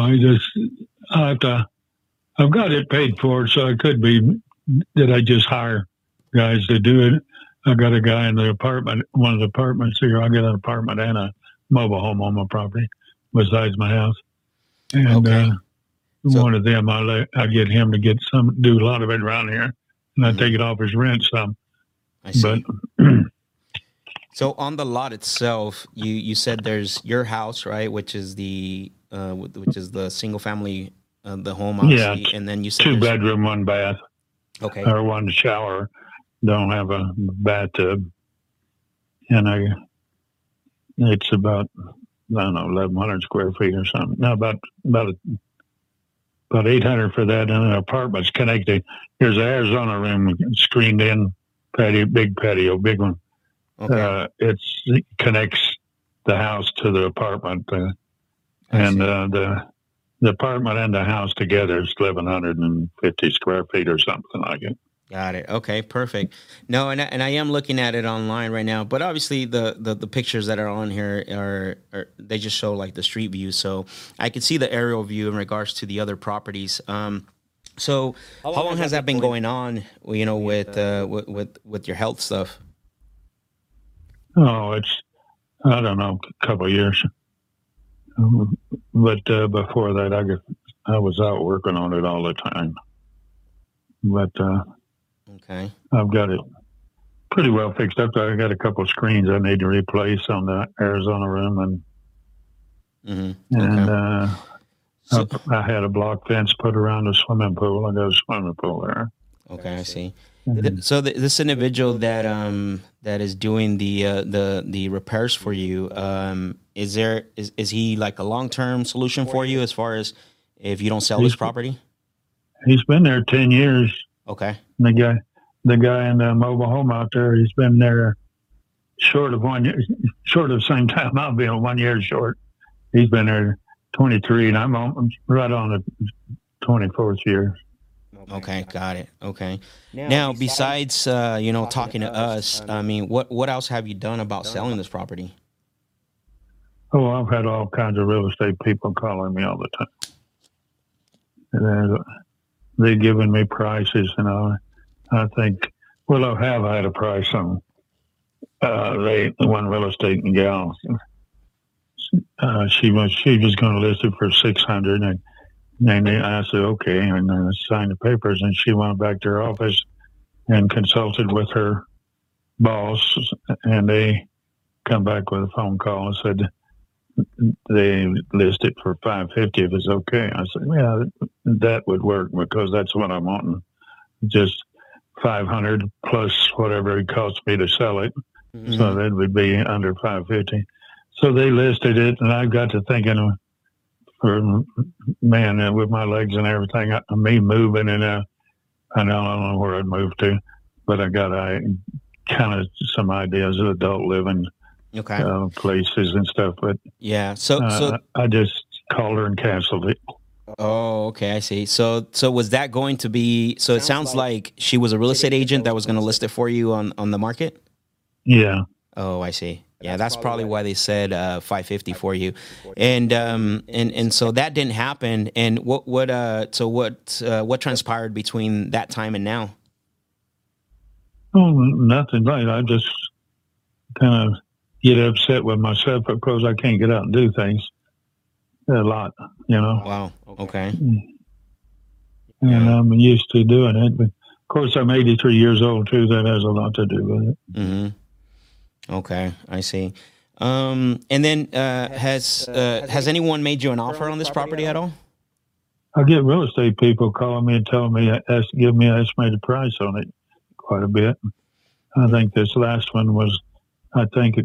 I've got it paid for, so it could be that I just hire guys to do it. I got a guy in the apartment, one of the apartments here. I got an apartment and a mobile home on my property, besides my house, and one of them I get him to get some do a lot of it around here. And I take it off his rent some. I see. But so on the lot itself, you said there's your house, right? Which is the single family, the home, obviously. Yeah, and then you said 2 bedroom, 1 bath. Okay. Or 1 shower. Don't have a bathtub. And it's about 1,100 square feet or something. No, about 800 for that, and an apartment's connected. There's an Arizona room screened in patio, big one. Okay. It connects the house to the apartment, the apartment and the house together is 1,150 square feet or something like it. Got it. Okay, perfect. No, and I am looking at it online right now, but obviously the pictures that are on here are they just show like the street view, so I can see the aerial view in regards to the other properties. So how long has that been going on? You know, with your health stuff. Oh, it's I don't know, a couple of years, but before that, I was out working on it all the time, but. Okay. I've got it pretty well fixed up. I've got a couple of screens I need to replace on the Arizona room, I had a block fence put around the swimming pool. I got a swimming pool there. Okay, I see. Mm-hmm. So this individual that is doing the repairs for you, is he like a long-term solution for you as far as if you don't sell this property? He's been there 10 years. Okay. The guy in the mobile home out there, he's been there short of the same time I'll be, 1 year short. He's been there 23, and I'm right on the 24th year. Okay, got it. Okay. Now, besides talking to us, I mean, what else have you done about selling this property? Oh, I've had all kinds of real estate people calling me all the time. They've given me prices, and I think, I have had a price on one real estate gal. She was going to list it for $600, and I said okay, and I signed the papers, and she went back to her office and consulted with her boss, and they come back with a phone call and said they list it for $550 if it's okay. I said, yeah, that would work because that's what I'm wanting. Just $500 plus whatever it costs me to sell it. Mm-hmm. So that would be under $550. So they listed it, and I got to thinking, with my legs and everything, me moving, and I don't know where I'd move to, but I got kind of some ideas of adult living. Okay. Places and stuff, but yeah. So I just called her and canceled it. Oh, okay, I see. So was that going to be? So it sounds like she was a real estate agent that was going to list it for you on the market. Yeah. Oh, I see. Yeah, that's probably why they said $550 for you, and so that didn't happen. And what transpired between that time and now? Oh, nothing. Right. I just kind of get upset with myself because I can't get out and do things a lot, you know. Wow. Okay. And I'm used to doing it, but of course I'm 83 years old too. That has a lot to do with it. Mm-hmm. Okay, I see. And then has anyone made you an offer on this property at all? I get real estate people calling me and telling me give me an estimated price on it quite a bit. I think this last one was. I think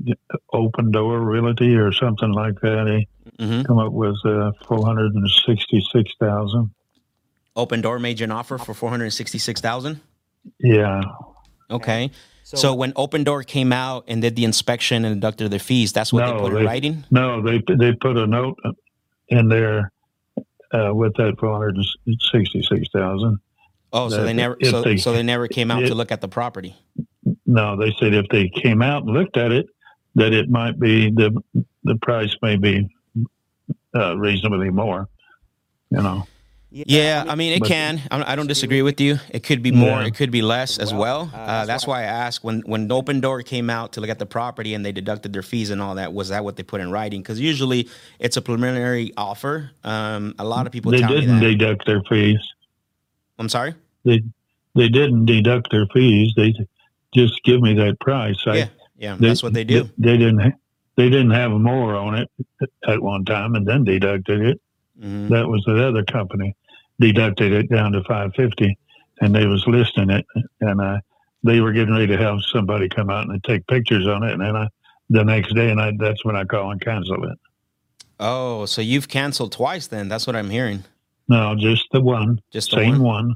Open Door Realty or something like that. They come up with $466,000. Open Door made you an offer for $466,000. Yeah. Okay. So when Open Door came out and did the inspection and deducted their fees, that's what they put in writing. No, they put a note in there with that $466,000. Oh, so they never. So they never came out to look at the property. No, they said if they came out and looked at it, that it might be the price may be reasonably more, you know. Yeah, I mean, it can. I don't disagree with you. It could be more. It could be less as well. That's why I asked when Open Door came out to look at the property and they deducted their fees and all that, was that what they put in writing? Because usually it's a preliminary offer. A lot of people tell me that. They didn't deduct their fees. I'm sorry? They didn't deduct their fees. They just give me that price. That's what they do. They didn't have more on it at one time, and then deducted it. Mm-hmm. That was the other company deducted it down to $550, and they was listing it, and they were getting ready to have somebody come out and take pictures on it, and then the next day, that's when I call and cancel it. Oh, so you've canceled twice then? That's what I'm hearing. No, just the one. Just the same one.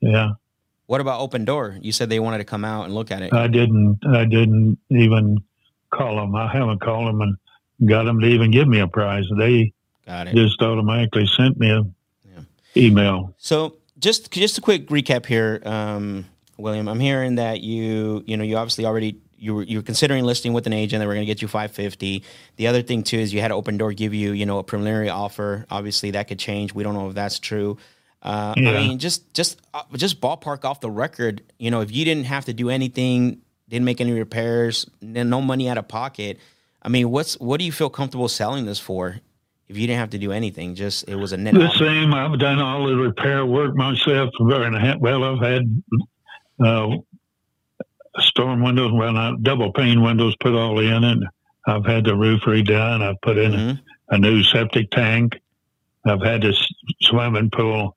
Yeah. What about Open Door? You said they wanted to come out and look at it. I didn't even call them. I haven't called them and got them to even give me a price. They just automatically sent me an email. So just a quick recap here, William. I'm hearing that you obviously already you were considering listing with an agent. They were going to get you $550. The other thing too is you had Open Door give you a preliminary offer. Obviously that could change. We don't know if that's true. Yeah. I mean, just ballpark off the record. You know, if you didn't have to do anything, didn't make any repairs, no money out of pocket. I mean, what do you feel comfortable selling this for? If you didn't have to do anything, just it was a net. The same. I've done all the repair work myself. Well, I've had storm windows, well, not double pane windows, put all in, and I've had the roof redone. I've put in a new septic tank. I've had the swimming pool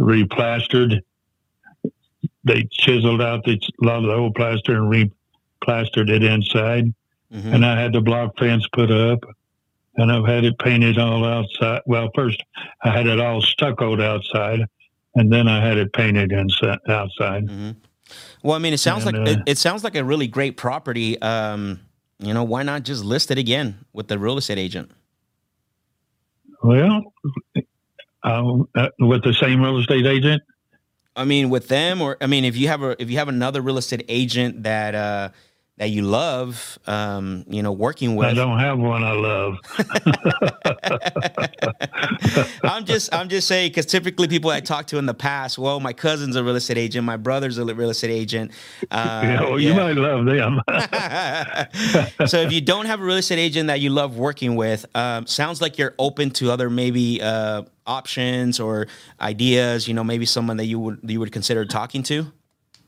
replastered. They chiseled out a lot of the old plaster and replastered it inside. Mm-hmm. And I had the block fence put up, and I've had it painted all outside. Well, first I had it all stuccoed outside, and then I had it painted inside outside. Mm-hmm. Well, I mean, it sounds it sounds like a really great property. You know, why not just list it again with the real estate agent? Well, with the same real estate agent. I mean, with them, or I mean, if you have another real estate agent that that you love, working with. I don't have one I love. I'm just saying, because typically people I talked to in the past, well, my cousin's a real estate agent, my brother's a real estate agent. You might love them. So if you don't have a real estate agent that you love working with, sounds like you're open to other maybe options or ideas. You know, maybe someone that you would consider talking to.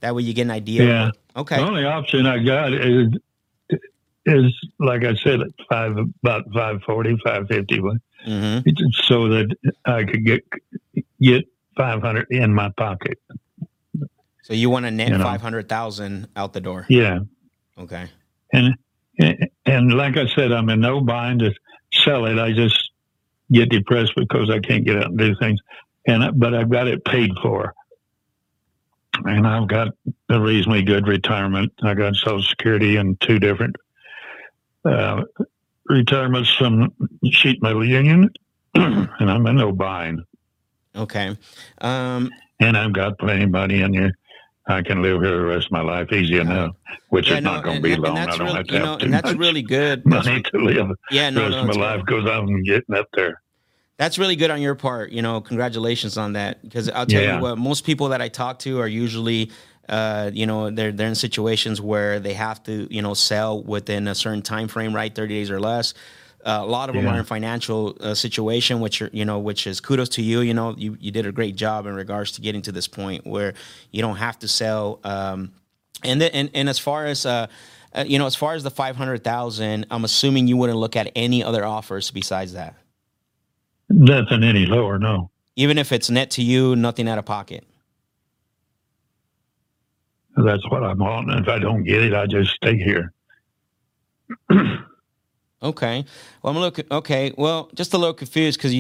That way you get an idea. Yeah. Okay. The only option I got is like I said, about 540, 550. Mm-hmm. So that I could get 500 in my pocket. So you want to net 500,000 out the door. Yeah. Okay. And like I said, I'm in no bind to sell it. I just get depressed because I can't get out and do things. But I've got it paid for. And I've got a reasonably good retirement. I got Social Security and two different retirements from Sheet Metal Union, and I'm in no bind. Okay. And I've got plenty of money in here. I can live here the rest of my life easy enough, which is not going to be long. I don't have to have too much really good money to live the rest of my life because I'm getting up there. That's really good on your part. You know, congratulations on that. Because I'll tell you what, most people that I talk to are usually, they're in situations where they have to, sell within a certain time frame, right? 30 days or less. A lot of them are in financial situation, which is kudos to you. You know, you did a great job in regards to getting to this point where you don't have to sell. And as far as as far as the 500,000, I'm assuming you wouldn't look at any other offers besides that. Nothing any lower, no. Even if it's net to you, nothing out of pocket. That's what I'm on. If I don't get it, I just stay here. Okay. Well, Well, just a little confused because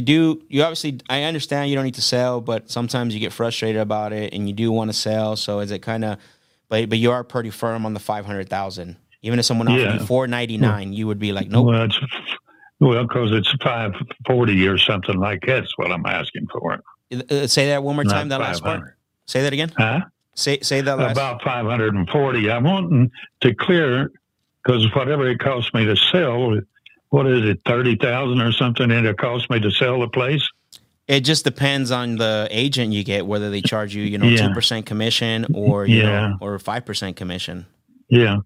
I understand you don't need to sell, but sometimes you get frustrated about it and you do want to sell. So is it but you are pretty firm on the 500,000. Even if someone offered you 499, you would be like, nope. Well, because it's 540 or something like that's what I'm asking for. Say that one more time. That last part. Say that again. Huh? Say that last. About 540. I'm wanting to clear because whatever it costs me to sell, what is it, 30,000 or something? And it costs me to sell the place. It just depends on the agent you get, whether they charge you, 2% commission or or 5% commission. Yeah,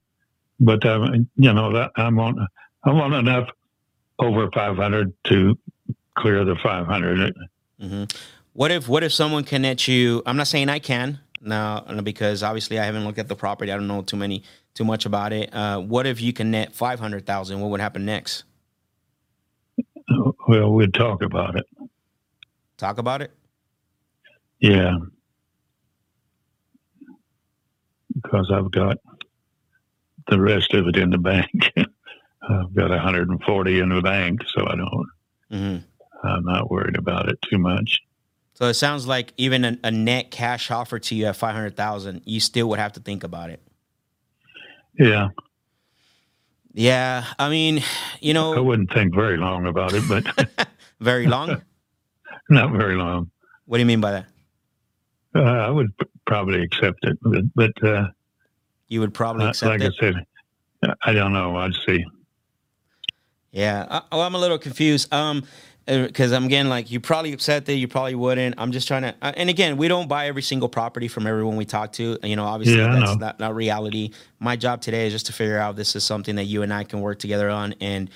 but I want enough. Over 500 to clear the 500. Mm-hmm. What if someone can net you? I'm not saying I can now because obviously I haven't looked at the property. I don't know too much about it. What if you can net 500,000? What would happen next? Well, we'd talk about it. Talk about it. Yeah, because I've got the rest of it in the bank. I've got 140 in the bank, so I don't. Mm-hmm. I'm not worried about it too much. So it sounds like even a net cash offer to you at 500,000, you still would have to think about it. Yeah. Yeah, I mean, I wouldn't think very long about it, but very long. Not very long. What do you mean by that? I would probably accept it, but you would probably accept it? Like I said, I don't know. I'd see. Yeah. I'm a little confused. Because I'm getting like, you probably upset that you probably wouldn't. I'm just trying to, and again, we don't buy every single property from everyone we talk to. You know, obviously that's not reality. My job today is just to figure out this is something that you and I can work together on. And,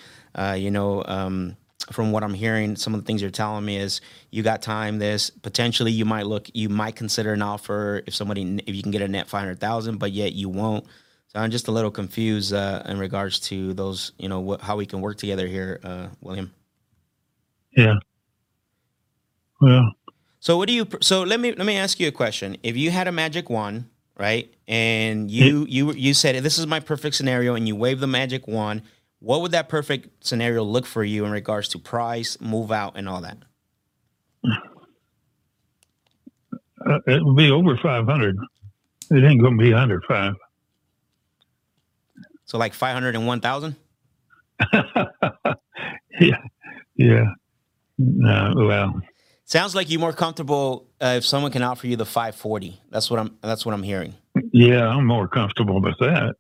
from what I'm hearing, some of the things you're telling me is you got time. This potentially you might consider an offer if you can get a net 500,000, but yet you won't. So I'm just a little confused in regards to those, how we can work together here, William. Yeah. Well. So let me ask you a question. If you had a magic wand, right, and you said this is my perfect scenario, and you wave the magic wand, what would that perfect scenario look for you in regards to price, move out, and all that? It would be over 500. It ain't gonna be under 5. So like 501,000. Yeah. Yeah. No, well, sounds like you're more comfortable if someone can offer you the 540. That's what I'm hearing. Yeah, I'm more comfortable with that.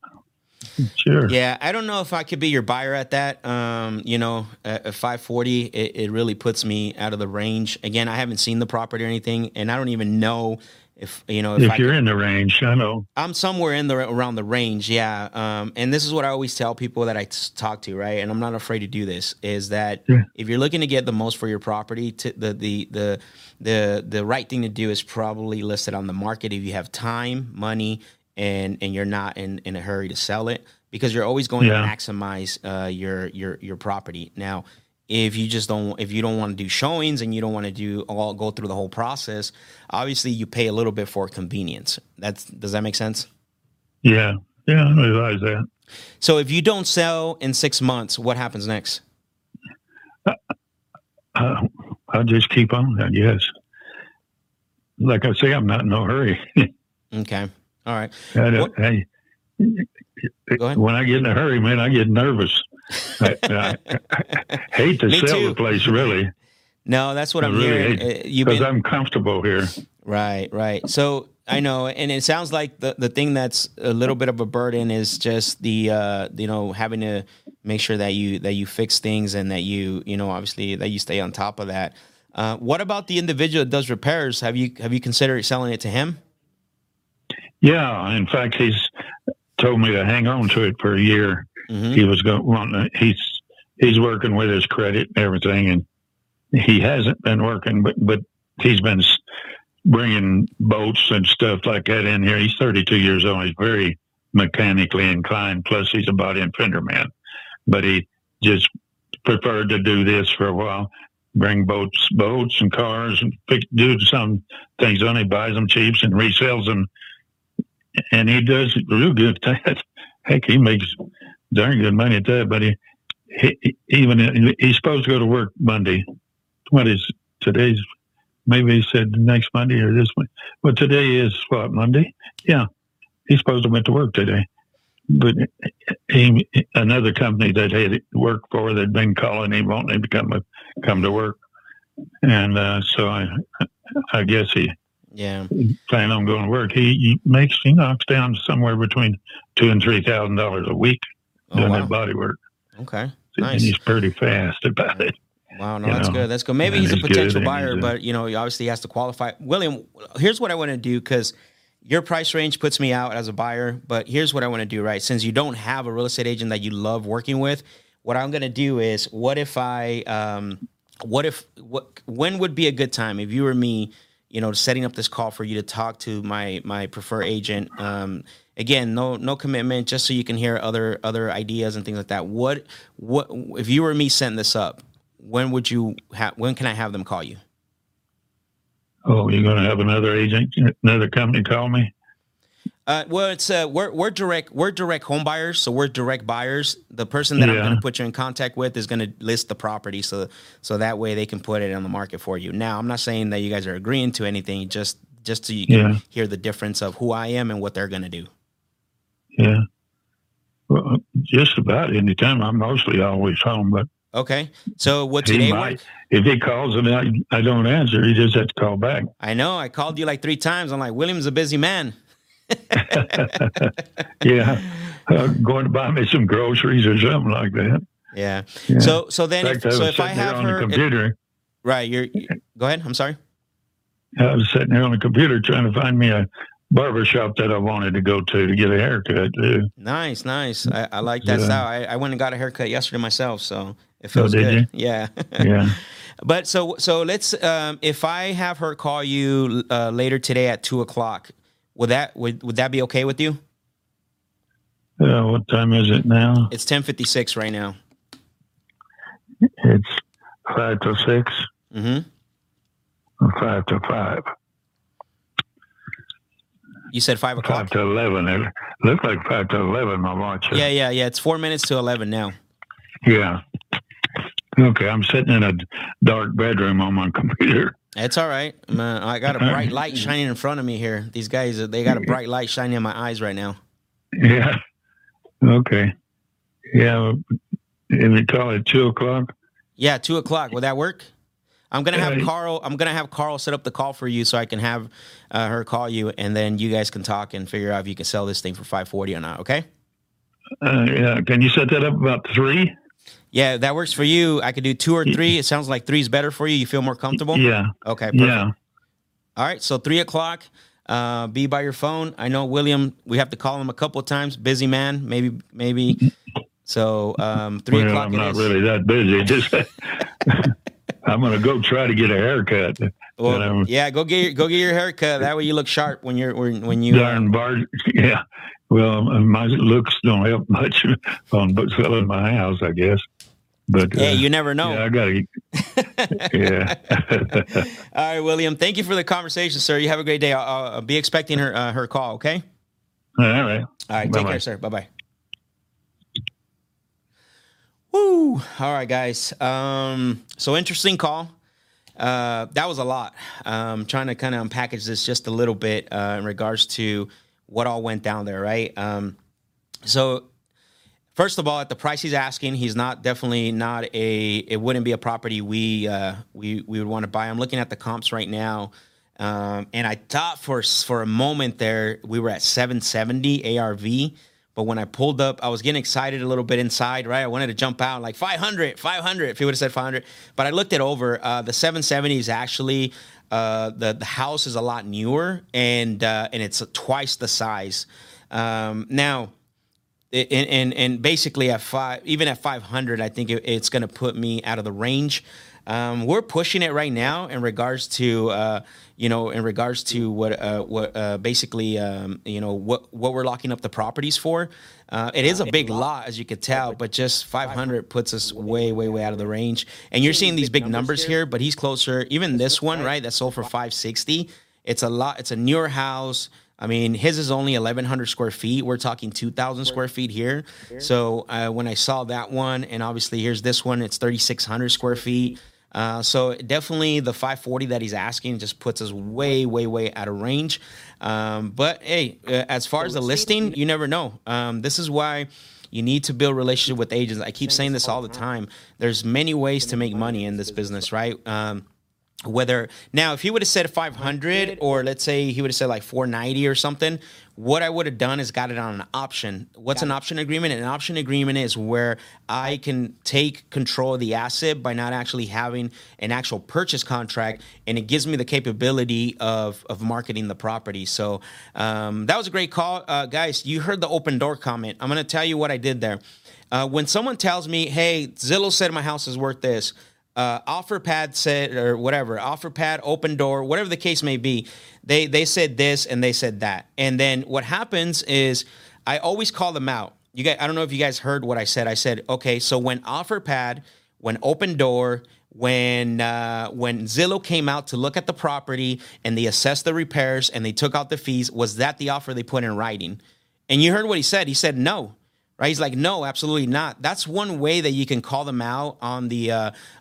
Sure. Yeah, I don't know if I could be your buyer at that. At 540, it really puts me out of the range. Again, I haven't seen the property or anything, and I don't even know if you're in the range. I know I'm somewhere around the range. Yeah. And this is what I always tell people that I talk to, right? And I'm not afraid to do this, is that if you're looking to get the most for your property, the right thing to do is probably list it on the market if you have time, money, and you're not in a hurry to sell it, because you're always going to maximize your property. Now, if you don't want to do showings and you don't want to go through the whole process, obviously you pay a little bit for convenience. Does that make sense? Yeah. Yeah, I realize that. So if you don't sell in 6 months, what happens next? I'll just keep on, I guess. Like I say, I'm not in no hurry. Okay. All right. Go ahead. When I get in a hurry, man, I get nervous. I hate to sell the place, really. No, that's what I'm really hearing. Because I'm comfortable here. Right. So I know, and it sounds like the thing that's a little bit of a burden is just the having to make sure that you fix things and that you stay on top of that. What about the individual that does repairs? Have you considered selling it to him? Yeah, in fact, he's told me to hang on to it for a year. Mm-hmm. He was wanting. He's working with his credit and everything, and he hasn't been working, but he's been bringing boats and stuff like that in here. He's 32 years old. He's very mechanically inclined. Plus, he's a body and fender man, but he just preferred to do this for a while. Bring boats and cars, and do some things on. He buys them cheap and resells them, and he does real good at that. Heck, he makes darn good money at that, but he's supposed to go to work Monday. What is today's? Maybe he said next Monday or this one. Well, today is what, Monday? Yeah, he's supposed to went to work today. But another company that he had worked for, they'd been calling him, wanting him to come to work, and so I guess he. Yeah, plan on going to work. He knocks down somewhere between $2,000 and $3,000 a week doing that body work. Okay, nice. And he's pretty fast about it. Wow, no, that's good. That's good. Maybe he's a potential buyer, but he obviously has to qualify. William, here's what I want to do, because your price range puts me out as a buyer. But here's what I want to do, right? Since you don't have a real estate agent that you love working with, what I'm going to do is, when would be a good time if you or me? Setting up this call for you to talk to my preferred agent. Again, no commitment, just so you can hear other ideas and things like that. What if you or me sent this up? When can I have them call you? Oh, you're going to have another agent, another company call me? It's we're direct home buyers, so we're direct buyers. The person that I'm going to put you in contact with is going to list the property, so that way they can put it on the market for you. Now, I'm not saying that you guys are agreeing to anything, just so you can hear the difference of who I am and what they're going to do. Yeah, well, just about any time. I'm mostly always home, but Okay. So what today? If he calls and I don't answer, he just has to call back. I know. I called you like 3 times. I'm like, William's a busy man. Yeah. Going to buy me some groceries or something like that. Yeah. Yeah. So then, in fact, if I have her on the computer, right? Go ahead. I'm sorry. I was sitting here on the computer trying to find me a barbershop that I wanted to go to get a haircut. Too. Nice, nice. I like that style. I went and got a haircut yesterday myself, so it feels good. You? Yeah. Yeah. But so let's. If I have her call you later today at 2:00, would that be okay with you? What time is it now? It's 10:56 right now. It's 5 to 6. Mm-hmm. 5 to 5. You said 5:00. 5 to 11. It looked like 5 to 11. My watch. Yeah. It's 4 minutes to 11 now. Yeah. Okay, I'm sitting in a dark bedroom on my computer. That's all right. I got a bright light shining in front of me here. These guys, they got a bright light shining in my eyes right now. Yeah. Okay. Yeah. If you call it 2:00. Yeah, 2:00. Will that work? I'm gonna have Carl set up the call for you, so I can have her call you, and then you guys can talk and figure out if you can sell this thing for $540 or not. Okay. Yeah. Can you set that up about 3? Yeah, that works for you. I could do 2 or 3. It sounds like 3 is better for you. You feel more comfortable. Yeah. Okay. Perfect. Yeah. All right. So 3:00. Be by your phone. I know William. We have to call him a couple of times. Busy man. Maybe. So 3:00. I'm not really that busy. Just. I'm gonna go try to get a haircut. Well, yeah, go get your haircut. That way you look sharp when you. Darn barber. Yeah. Well, my looks don't help much on selling my house, I guess. But yeah, you never know. Yeah, I gotta. Yeah. All right, William. Thank you for the conversation, sir. You have a great day. I'll be expecting her call. Okay. All right. Take care, sir. Bye bye. Woo! All right, guys. So interesting call. That was a lot. Trying to kind of unpackage this just a little bit in regards to what all went down there, right? So first of all, at the price he's asking, it wouldn't be a property we would want to buy. I'm looking at the comps right now, and I thought for a moment there we were at 770 ARV. But when I pulled up, I was getting excited a little bit inside, right? I wanted to jump out like 500, if he would have said 500. But I looked it over. The 770 is actually, the house is a lot newer, and it's twice the size. Now, and basically even at 500, I think it's going to put me out of the range. We're pushing it right now in regards to what we're locking up the properties for. It is a big lot, as you could tell, but just 500 puts us way, way, way out of the range. And you're seeing these big numbers here, but he's closer. Even this one, right, that sold for 560. It's a lot. It's a newer house. I mean, his is only 1,100 square feet. We're talking 2,000 square feet here. So when I saw that one, and obviously here's this one, it's 3,600 square feet. So definitely the 540 that he's asking just puts us way, way, way out of range. But hey, as far as the listing, you never know. This is why you need to build relationship with agents. I keep saying this all the time. There's many ways to make money in this business, right? Whether now, if he would have said 500, or let's say he would have said like 490 or something, what I would have done is got it on an option. What's an option agreement? An option agreement is where I can take control of the asset by not actually having an actual purchase contract, and it gives me the capability of marketing the property. So that was a great call, guys. You heard the Open Door comment. I'm going to tell you what I did there. When someone tells me, "Hey, Zillow said my house is worth this." Offerpad said, or whatever, Offerpad, Open Door, whatever the case may be, they said this and they said that. And then what happens is I always call them out. You guys, I don't know if you guys heard what I said. I said, okay, so when Offerpad, when Open Door, when Zillow came out to look at the property and they assessed the repairs and they took out the fees, was that the offer they put in writing? And you heard what he said. He said no. Right? He's like, no, absolutely not. That's one way that you can call them out on the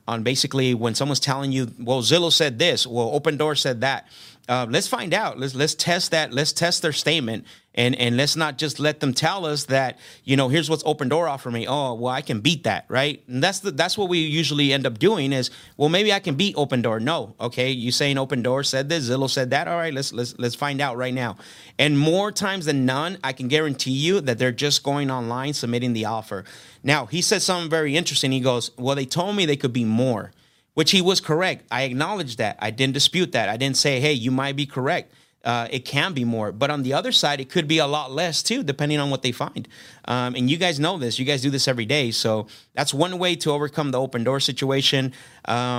on basically when someone's telling you, well, Zillow said this, well, Open Door said that. Let's find out. Let's test that. Let's test their statement, and let's not just let them tell us that, you know, here's what's Open Door offer me. Oh, well, I can beat that, right? And that's what we usually end up doing is, well, maybe I can beat Open Door. No, okay, you saying Open Door said this, Zillow said that. All right, let's find out right now. And more times than none, I can guarantee you that they're just going online submitting the offer. Now, he said something very interesting. He goes, well, they told me they could be more. Which he was correct. I acknowledge that. I didn't dispute that. I didn't say, hey, you might be correct. It can be more. But on the other side, it could be a lot less, too, depending on what they find. And you guys know this. You guys do this every day. So that's one way to overcome the Open Door situation. In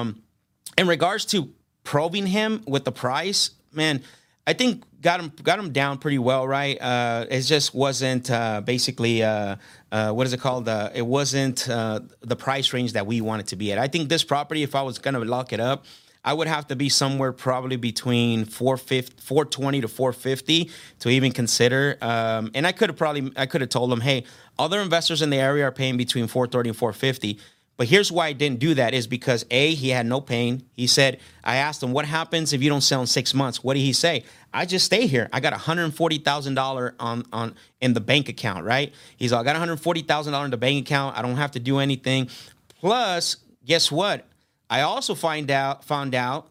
regards to probing him with the price, man, I think got him down pretty well, right? It just wasn't basically what is it called? It wasn't the price range that we wanted to be at. I think this property, if I was gonna lock it up, I would have to be somewhere probably between 420 to 450 to even consider. And I could have told him, hey, other investors in the area are paying between 430 and 450. But here's why I didn't do that is because, A, he had no pain. He said, I asked him, what happens if you don't sell in 6 months? What did he say? I just stay here. I got $140,000 in the bank account, right? He's like, I got $140,000 in the bank account. I don't have to do anything. Plus, guess what? I also found out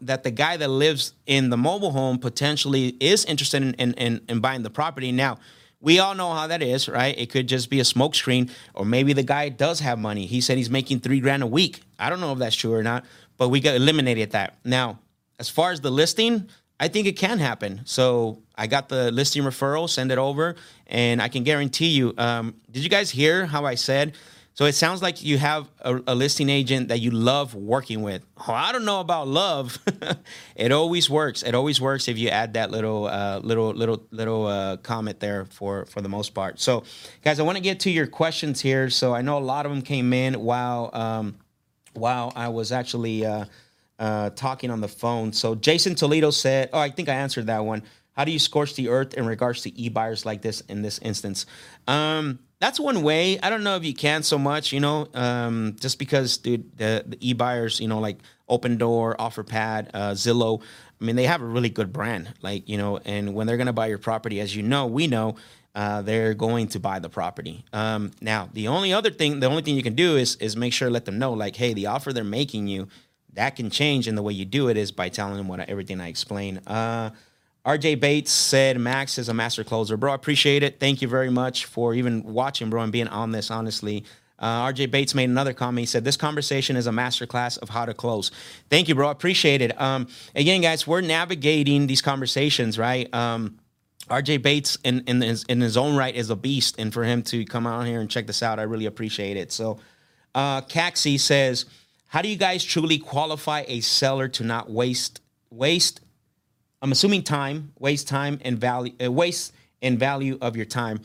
that the guy that lives in the mobile home potentially is interested in buying the property. Now, we all know how that is, right? It could just be a smokescreen, or maybe the guy does have money. He said he's making $3,000 a week. I don't know if that's true or not, but we got eliminated that. Now, as far as the listing, I think it can happen. So I got the listing referral, send it over, and I can guarantee you. Did you guys hear how I said? So it sounds like you have a listing agent that you love working with. Oh, I don't know about love. It always works. It always works if you add that little comment there for the most part. So, guys, I want to get to your questions here. So I know a lot of them came in while I was actually talking on the phone. So Jason Toledo said, oh, I think I answered that one. How do you scorch the earth in regards to e-buyers like this in this instance? That's one way. I don't know if you can so much, you know, just because, dude, the e-buyers, you know, like Open Door, Offerpad, Zillow, I mean, they have a really good brand, like, you know, and when they're going to buy your property, as you know, we know, they're going to buy the property. Now, the only thing you can do is make sure, let them know, like, hey, the offer they're making you, that can change. And the way you do it is by telling them everything I explain. RJ Bates said, Max is a master closer. Bro, I appreciate it. Thank you very much for even watching, bro, and being on this, honestly. RJ Bates made another comment. He said, this conversation is a masterclass of how to close. Thank you, bro. I appreciate it. Again, guys, we're navigating these conversations, right? RJ Bates, in his own right, is a beast. And for him to come out here and check this out, I really appreciate it. So Caxi says, how do you guys truly qualify a seller to not waste? I'm assuming time and value, waste and value of your time.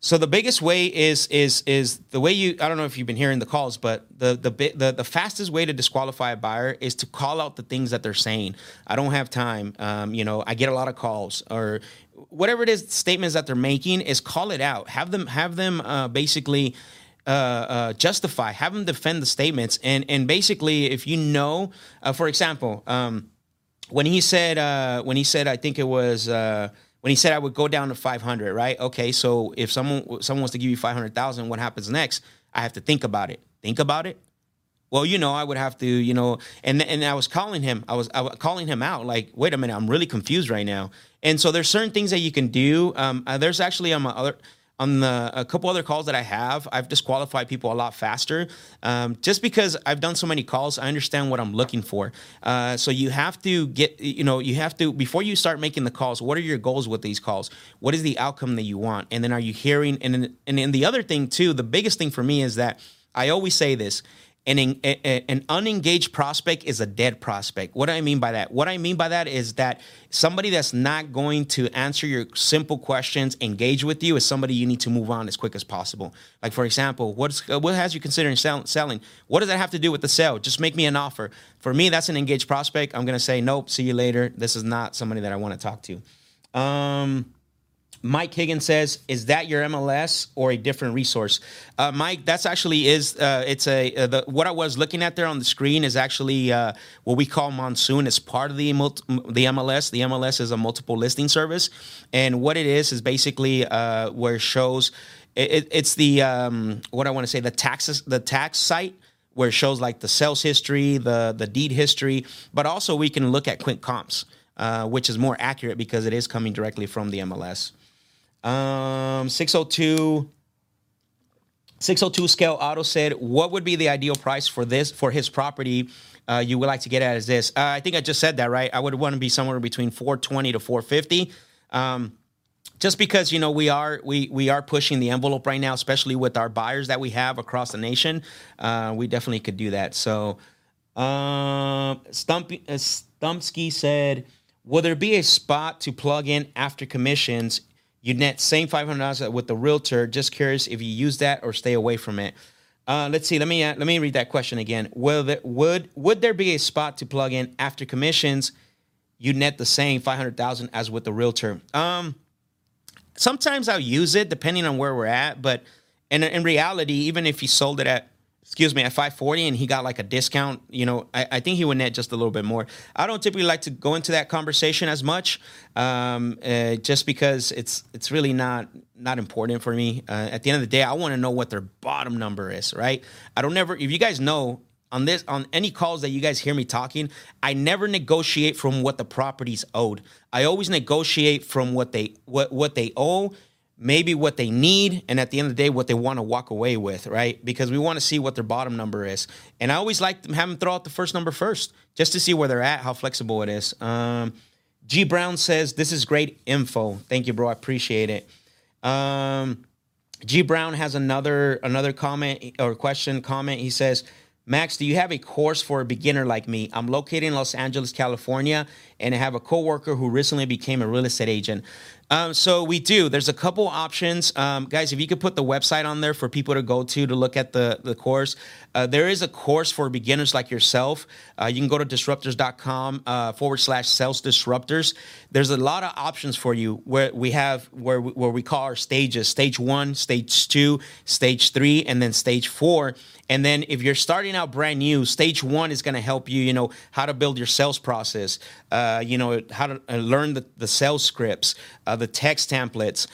So the biggest way is the way you, I don't know if you've been hearing the calls, but the fastest way to disqualify a buyer is to call out the things that they're saying. I don't have time. You know, I get a lot of calls, or whatever it is, statements that they're making, is call it out. Have them basically justify, have them defend the statements. And basically, if you know, for example, when he said, I think it was, when he said I would go down to 500, right? Okay. So if someone wants to give you 500,000, what happens next? I have to think about it. Well, you know, I would have to, you know, and I was calling him out, like, wait a minute, I'm really confused right now. And so there's certain things that you can do. There's actually a couple other calls that I have, I've disqualified people a lot faster, just because I've done so many calls. I understand what I'm looking for. So you have to before you start making the calls, what are your goals with these calls? What is the outcome that you want? And then are you hearing? And the other thing too, the biggest thing for me is that I always say this: an unengaged prospect is a dead prospect. What do I mean by that? What I mean by that is that somebody that's not going to answer your simple questions, engage with you, is somebody you need to move on as quick as possible. Like, for example, what has you considering selling? What does that have to do with the sale? Just make me an offer. For me, that's an engaged prospect. I'm going to say, nope, see you later. This is not somebody that I want to talk to. Mike Higgins says, "Is that your MLS or a different resource?" Mike, that's actually is. It's a what I was looking at there on the screen is actually what we call Monsoon. It's part of the MLS. The MLS is a multiple listing service, and what it is basically where it shows. It's the what I want to say the tax site, where it shows like the sales history, the deed history, but also we can look at quick comps, which is more accurate because it is coming directly from the MLS. 602 Scale Auto said, "What would be the ideal price for this for his property? You would like to get at is this?" I think I just said that, right? I would want to be somewhere between 420 to 450. Just because, you know, we are pushing the envelope right now, especially with our buyers that we have across the nation. We definitely could do that. So Stumpsky said, "Will there be a spot to plug in after commissions? You net same $500 with the realtor. Just curious if you use that or stay away from it." Let's see. Let me read that question again. Would there be a spot to plug in after commissions? You net the same $500,000 as with the realtor. Sometimes I'll use it depending on where we're at, but in reality, even if he sold it at 540 and he got like a discount, you know, I think he would net just a little bit more. I don't typically like to go into that conversation as much, just because it's really not important for me. At the end of the day, I want to know what their bottom number is, right? I don't ever, if you guys know, on any calls that you guys hear me talking, I never negotiate from what the property's owed. I always negotiate from what they owe, maybe what they need, and at the end of the day, what they want to walk away with, right? Because we want to see what their bottom number is. And I always like to have them throw out the first number first, just to see where they're at, how flexible it is. G. Brown says, "This is great info." Thank you, bro. I appreciate it. G. Brown has another comment or comment. He says, "Max, do you have a course for a beginner like me? I'm located in Los Angeles, California, and I have a coworker who recently became a real estate agent." So we do. There's a couple options. Guys, if you could put the website on there for people to go to look at the course. There is a course for beginners like yourself. You can go to disruptors.com /sales disruptors. There's a lot of options for you where we have where we call our stages: stage 1, stage 2, stage 3, and then stage 4. And then if you're starting out brand new, stage 1 is going to help you, you know, how to build your sales process, you know, how to learn the sales scripts, the text templates.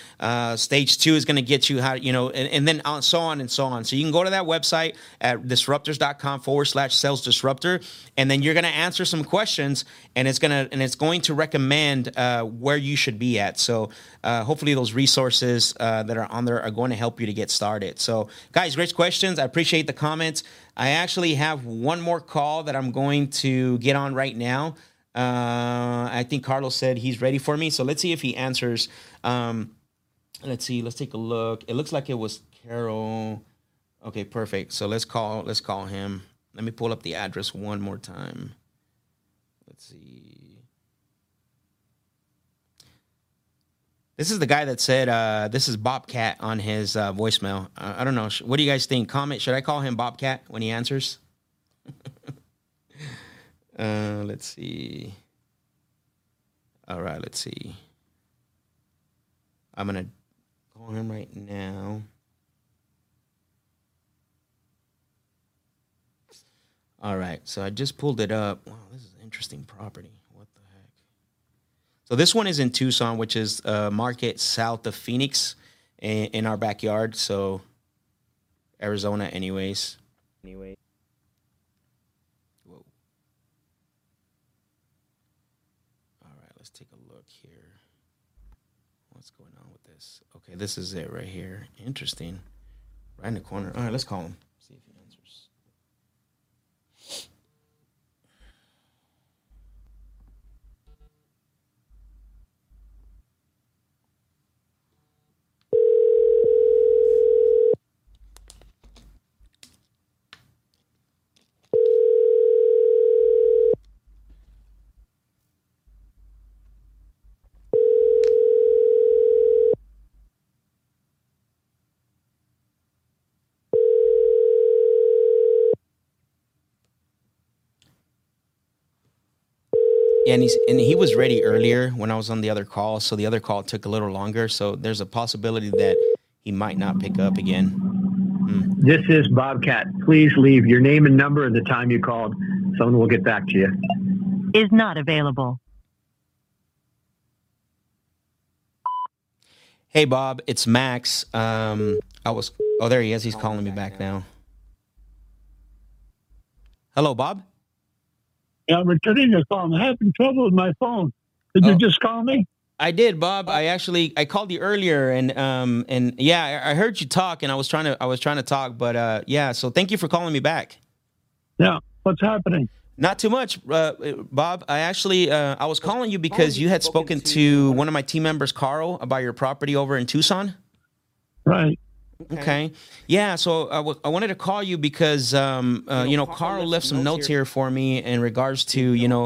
Stage 2 is going to get you how, you know, and then on, so on and so on. So you can go to that website at disruptors.com /sales disruptor, and then you're going to answer some questions, and it's going to recommend where you should be at. So hopefully those resources that are on there are going to help you to get started. So guys, great questions. I appreciate the comments. I actually have one more call that I'm going to get on right now. I think Carlos said he's ready for me, so let's see if he answers. Let's take a look. It looks like it was Carol. Okay, perfect. So let's call him. Let me pull up the address one more time. Let's see. This is the guy that said this is Bobcat on his voicemail. I don't know. What do you guys think? Comment. Should I call him Bobcat when he answers? Let's see. All right, let's see. I'm going to call him right now. All right, so I just pulled it up. Wow, this is an interesting property. What the heck? So this one is in Tucson, which is a market south of Phoenix in our backyard. So Arizona anyways. Okay, this is it right here. Interesting. Right in the corner. All right, let's call him. See if he answers. And he was ready earlier when I was on the other call. So the other call took a little longer. So there's a possibility that he might not pick up again. This is Bobcat. Please leave your name and number and the time you called. Someone will get back to you. Is not available. Hey, Bob, it's Max. Oh, there he is. He's calling me back now. Hello, Bob. Yeah, I'm returning your call. I'm having trouble with my phone. Did you just call me? I did, Bob. I called you earlier, and yeah, I heard you talk, and I was trying to talk, but yeah. So thank you for calling me back. Yeah, what's happening? Not too much, Bob. I actually I was calling you because you had spoken to one of my team members, Carl, about your property over in Tucson. Right. Okay. Yeah. So I wanted to call you because, Carl left some notes here for me in regards to,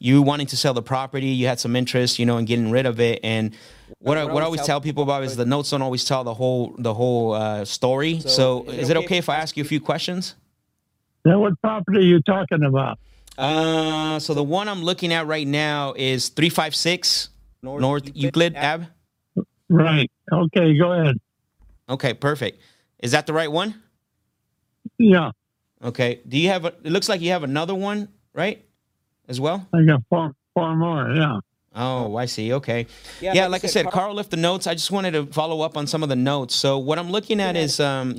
you wanting to sell the property. You had some interest, in getting rid of it. And what I always tell people, Bob, is the notes don't always tell the whole story. So is it okay if I ask you a few questions? Now, what property are you talking about? So the one I'm looking at right now is 356 North Euclid Ave. Right. Okay. Go ahead. Okay, perfect. Is that the right one? Yeah. Okay. Do you have it looks like you have another one, right? As well? I got four more, yeah. Oh, I see. Okay. Yeah, like I said, Carl left the notes. I just wanted to follow up on some of the notes. So what I'm looking at is, a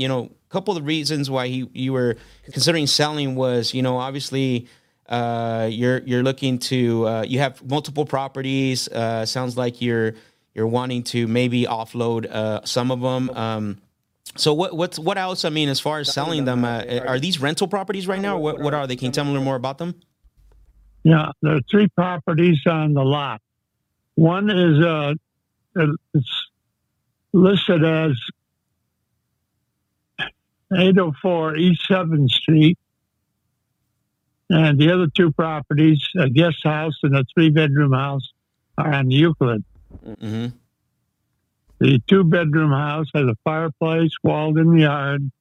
couple of the reasons why you were considering selling was, obviously you're looking to, you have multiple properties. Sounds like you're wanting to maybe offload some of them. So what else? I mean, as far as selling them, are these rental properties right now? What are they? Can you tell me a little more about them? Yeah, there are three properties on the lot. One is it's listed as 804 East 7th Street. And the other two properties, a guest house and a three-bedroom house, are on Euclid. Mm-hmm. The two-bedroom house has a fireplace, walled-in yard.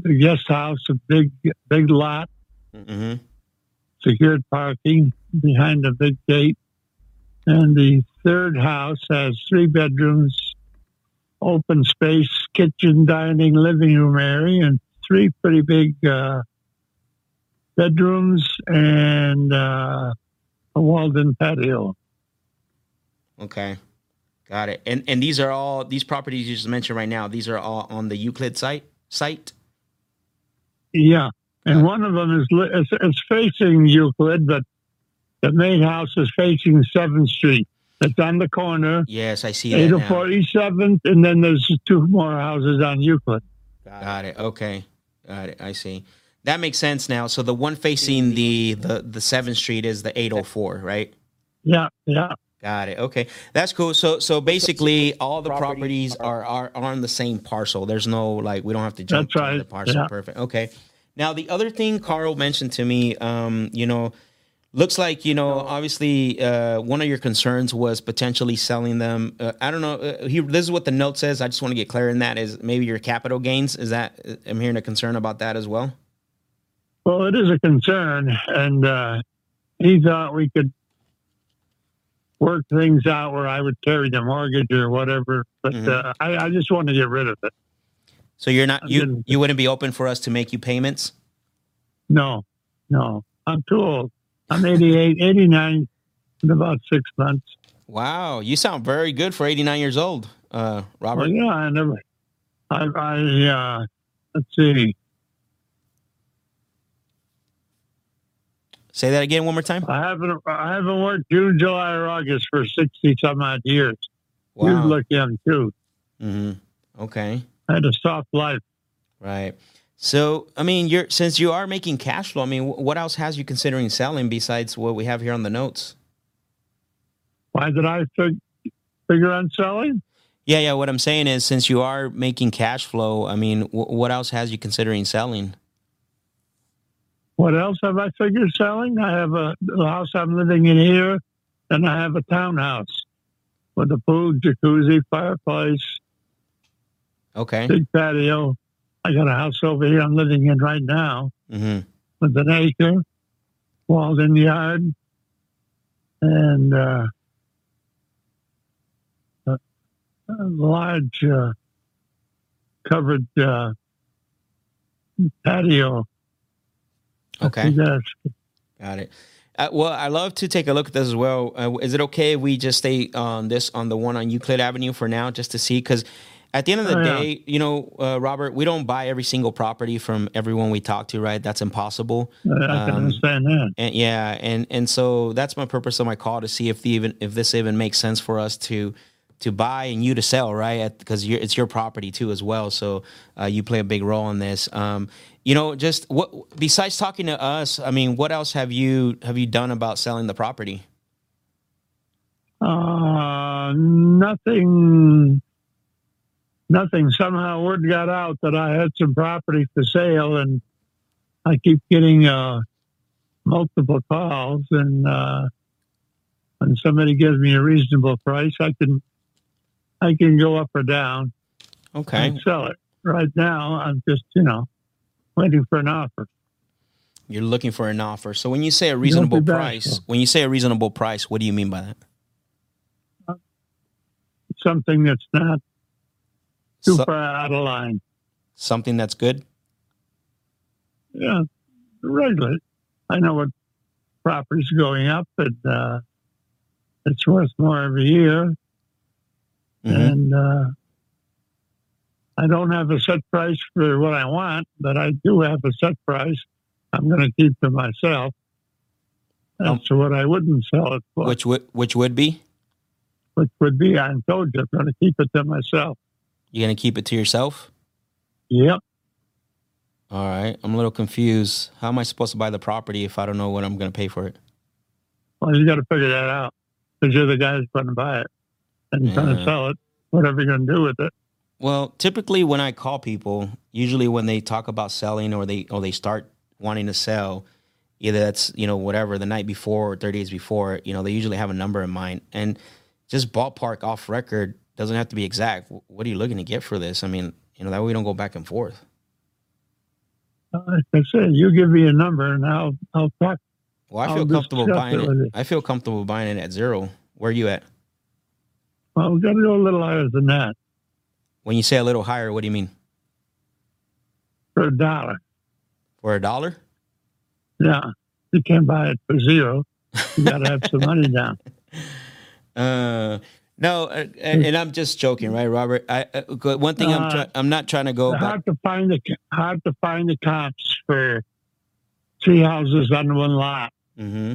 The guest house, a big lot, mm-hmm. Secured parking behind a big gate. And the third house has three bedrooms, open space, kitchen, dining, living room area, and three pretty big bedrooms and... Walden patio. Okay, got it. And these are all these properties you just mentioned right now. These are all on the Euclid site. Yeah, and one of them is facing Euclid, but the main house is facing 7th Street. It's on the corner. Yes, I see that now. 804 East 7th, and then there's two more houses on Euclid. Got it. Okay, got it. I see. That makes sense now. So the one facing the 7th Street is the 804, right? Yeah. Got it. Okay, that's cool. So basically, all the properties are on the same parcel. There's no we don't have to jump to the parcel. Yeah. Perfect. Okay. Now the other thing Carl mentioned to me, looks like obviously one of your concerns was potentially selling them. I don't know. This is what the note says. I just want to get clear in that is maybe your capital gains. Is that I'm hearing a concern about that as well? Well, it is a concern, and he thought we could work things out where I would carry the mortgage or whatever, but mm-hmm. I just want to get rid of it. So you're not you wouldn't be open for us to make you payments? No. I'm too old. I'm 88, 89 in about 6 months. Wow, you sound very good for 89 years old, Robert. Well, yeah, I never. I let's see. Say that again one more time. I haven't worked June, July, or August for 60-some-odd years. Wow. You look young, too. Mm-hmm. Okay. I had a soft life. Right. So, since you are making cash flow, what else has you considering selling besides what we have here on the notes? Why did I figure on selling? Yeah. What I'm saying is since you are making cash flow, what else has you considering selling? What else have I figured selling? I have the house I'm living in here, and I have a townhouse with a pool, jacuzzi, fireplace. Okay. Big patio. I got a house over here I'm living in right now. Mm-hmm. with an acre, walled-in yard, and a large covered patio. Okay. Got it. Well, I love to take a look at this as well. Is it okay if we just stay on this, on the one on Euclid Avenue for now, just to see? Because at the end of the day, you know, Robert, we don't buy every single property from everyone we talk to, right? That's impossible. I can understand that. And, yeah, and so that's my purpose of my call, to see if the if this even makes sense for us to buy and you to sell, right? Because it's your property too as well, so you play a big role in this. You know, just what, besides talking to us, I mean, what else have you done about selling the property? Nothing. Somehow word got out that I had some property for sale, and I keep getting multiple calls. And when somebody gives me a reasonable price, I can go up or down. Okay, and sell it. Right now, I'm just, you know, waiting for an offer. You're looking for an offer. So when you say a reasonable price, what do you mean by that? Something that's not too far out of line. Something that's good? Yeah, regular. I know what property's going up, but it's worth more every year. Mm-hmm. And I don't have a set price for what I want, but I do have a set price I'm going to keep to myself. That's what I wouldn't sell it for. Which would be, I told you, I'm going to keep it to myself. You're going to keep it to yourself? Yep. All right. I'm a little confused. How am I supposed to buy the property if I don't know what I'm going to pay for it? Well, you got to figure that out, because you're the guy that's going to buy it and trying to sell it, whatever you're going to do with it. Well, typically when I call people, usually when they talk about selling or they start wanting to sell, either that's, you know, whatever, the night before or 30 days before, you know, they usually have a number in mind. And just ballpark, off record, doesn't have to be exact. What are you looking to get for this? I mean, you know, that way we don't go back and forth. Like I said, you give me a number and I'll talk. Well, I feel comfortable buying it. I feel comfortable buying it at zero. Where are you at? Well, we've got to go a little higher than that. When you say a little higher, what do you mean? For $1. For $1? Yeah. You can't buy it for zero. You got to have some money down. No, and I'm just joking, right, Robert? One thing I'm not trying to go. Hard to find the comps for 3 houses on one lot. Mm-hmm.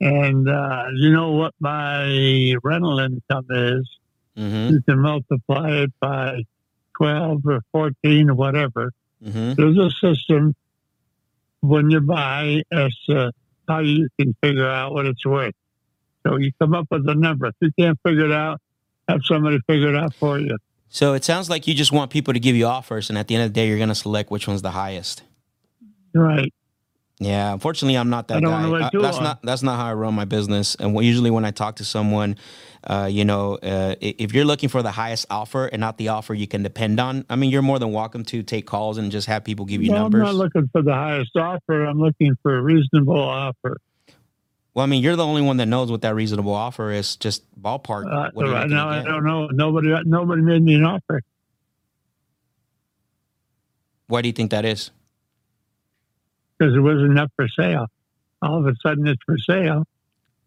And you know what my rental income is. Mm-hmm. You can multiply it by 12 or 14 or whatever. Mm-hmm. There's a system when you buy as to how you can figure out what it's worth. So you come up with a number. If you can't figure it out, have somebody figure it out for you. So it sounds like you just want people to give you offers, and at the end of the day, you're going to select which one's the highest. Right. Yeah, unfortunately, I'm not that guy. That's not how I run my business. And usually when I talk to someone, if you're looking for the highest offer and not the offer you can depend on, I mean, you're more than welcome to take calls and just have people give you numbers. I'm not looking for the highest offer. I'm looking for a reasonable offer. Well, I mean, you're the only one that knows what that reasonable offer is. Just ballpark. Right now, I don't know. Nobody made me an offer. Why do you think that is? Because it wasn't up for sale. All of a sudden, it's for sale.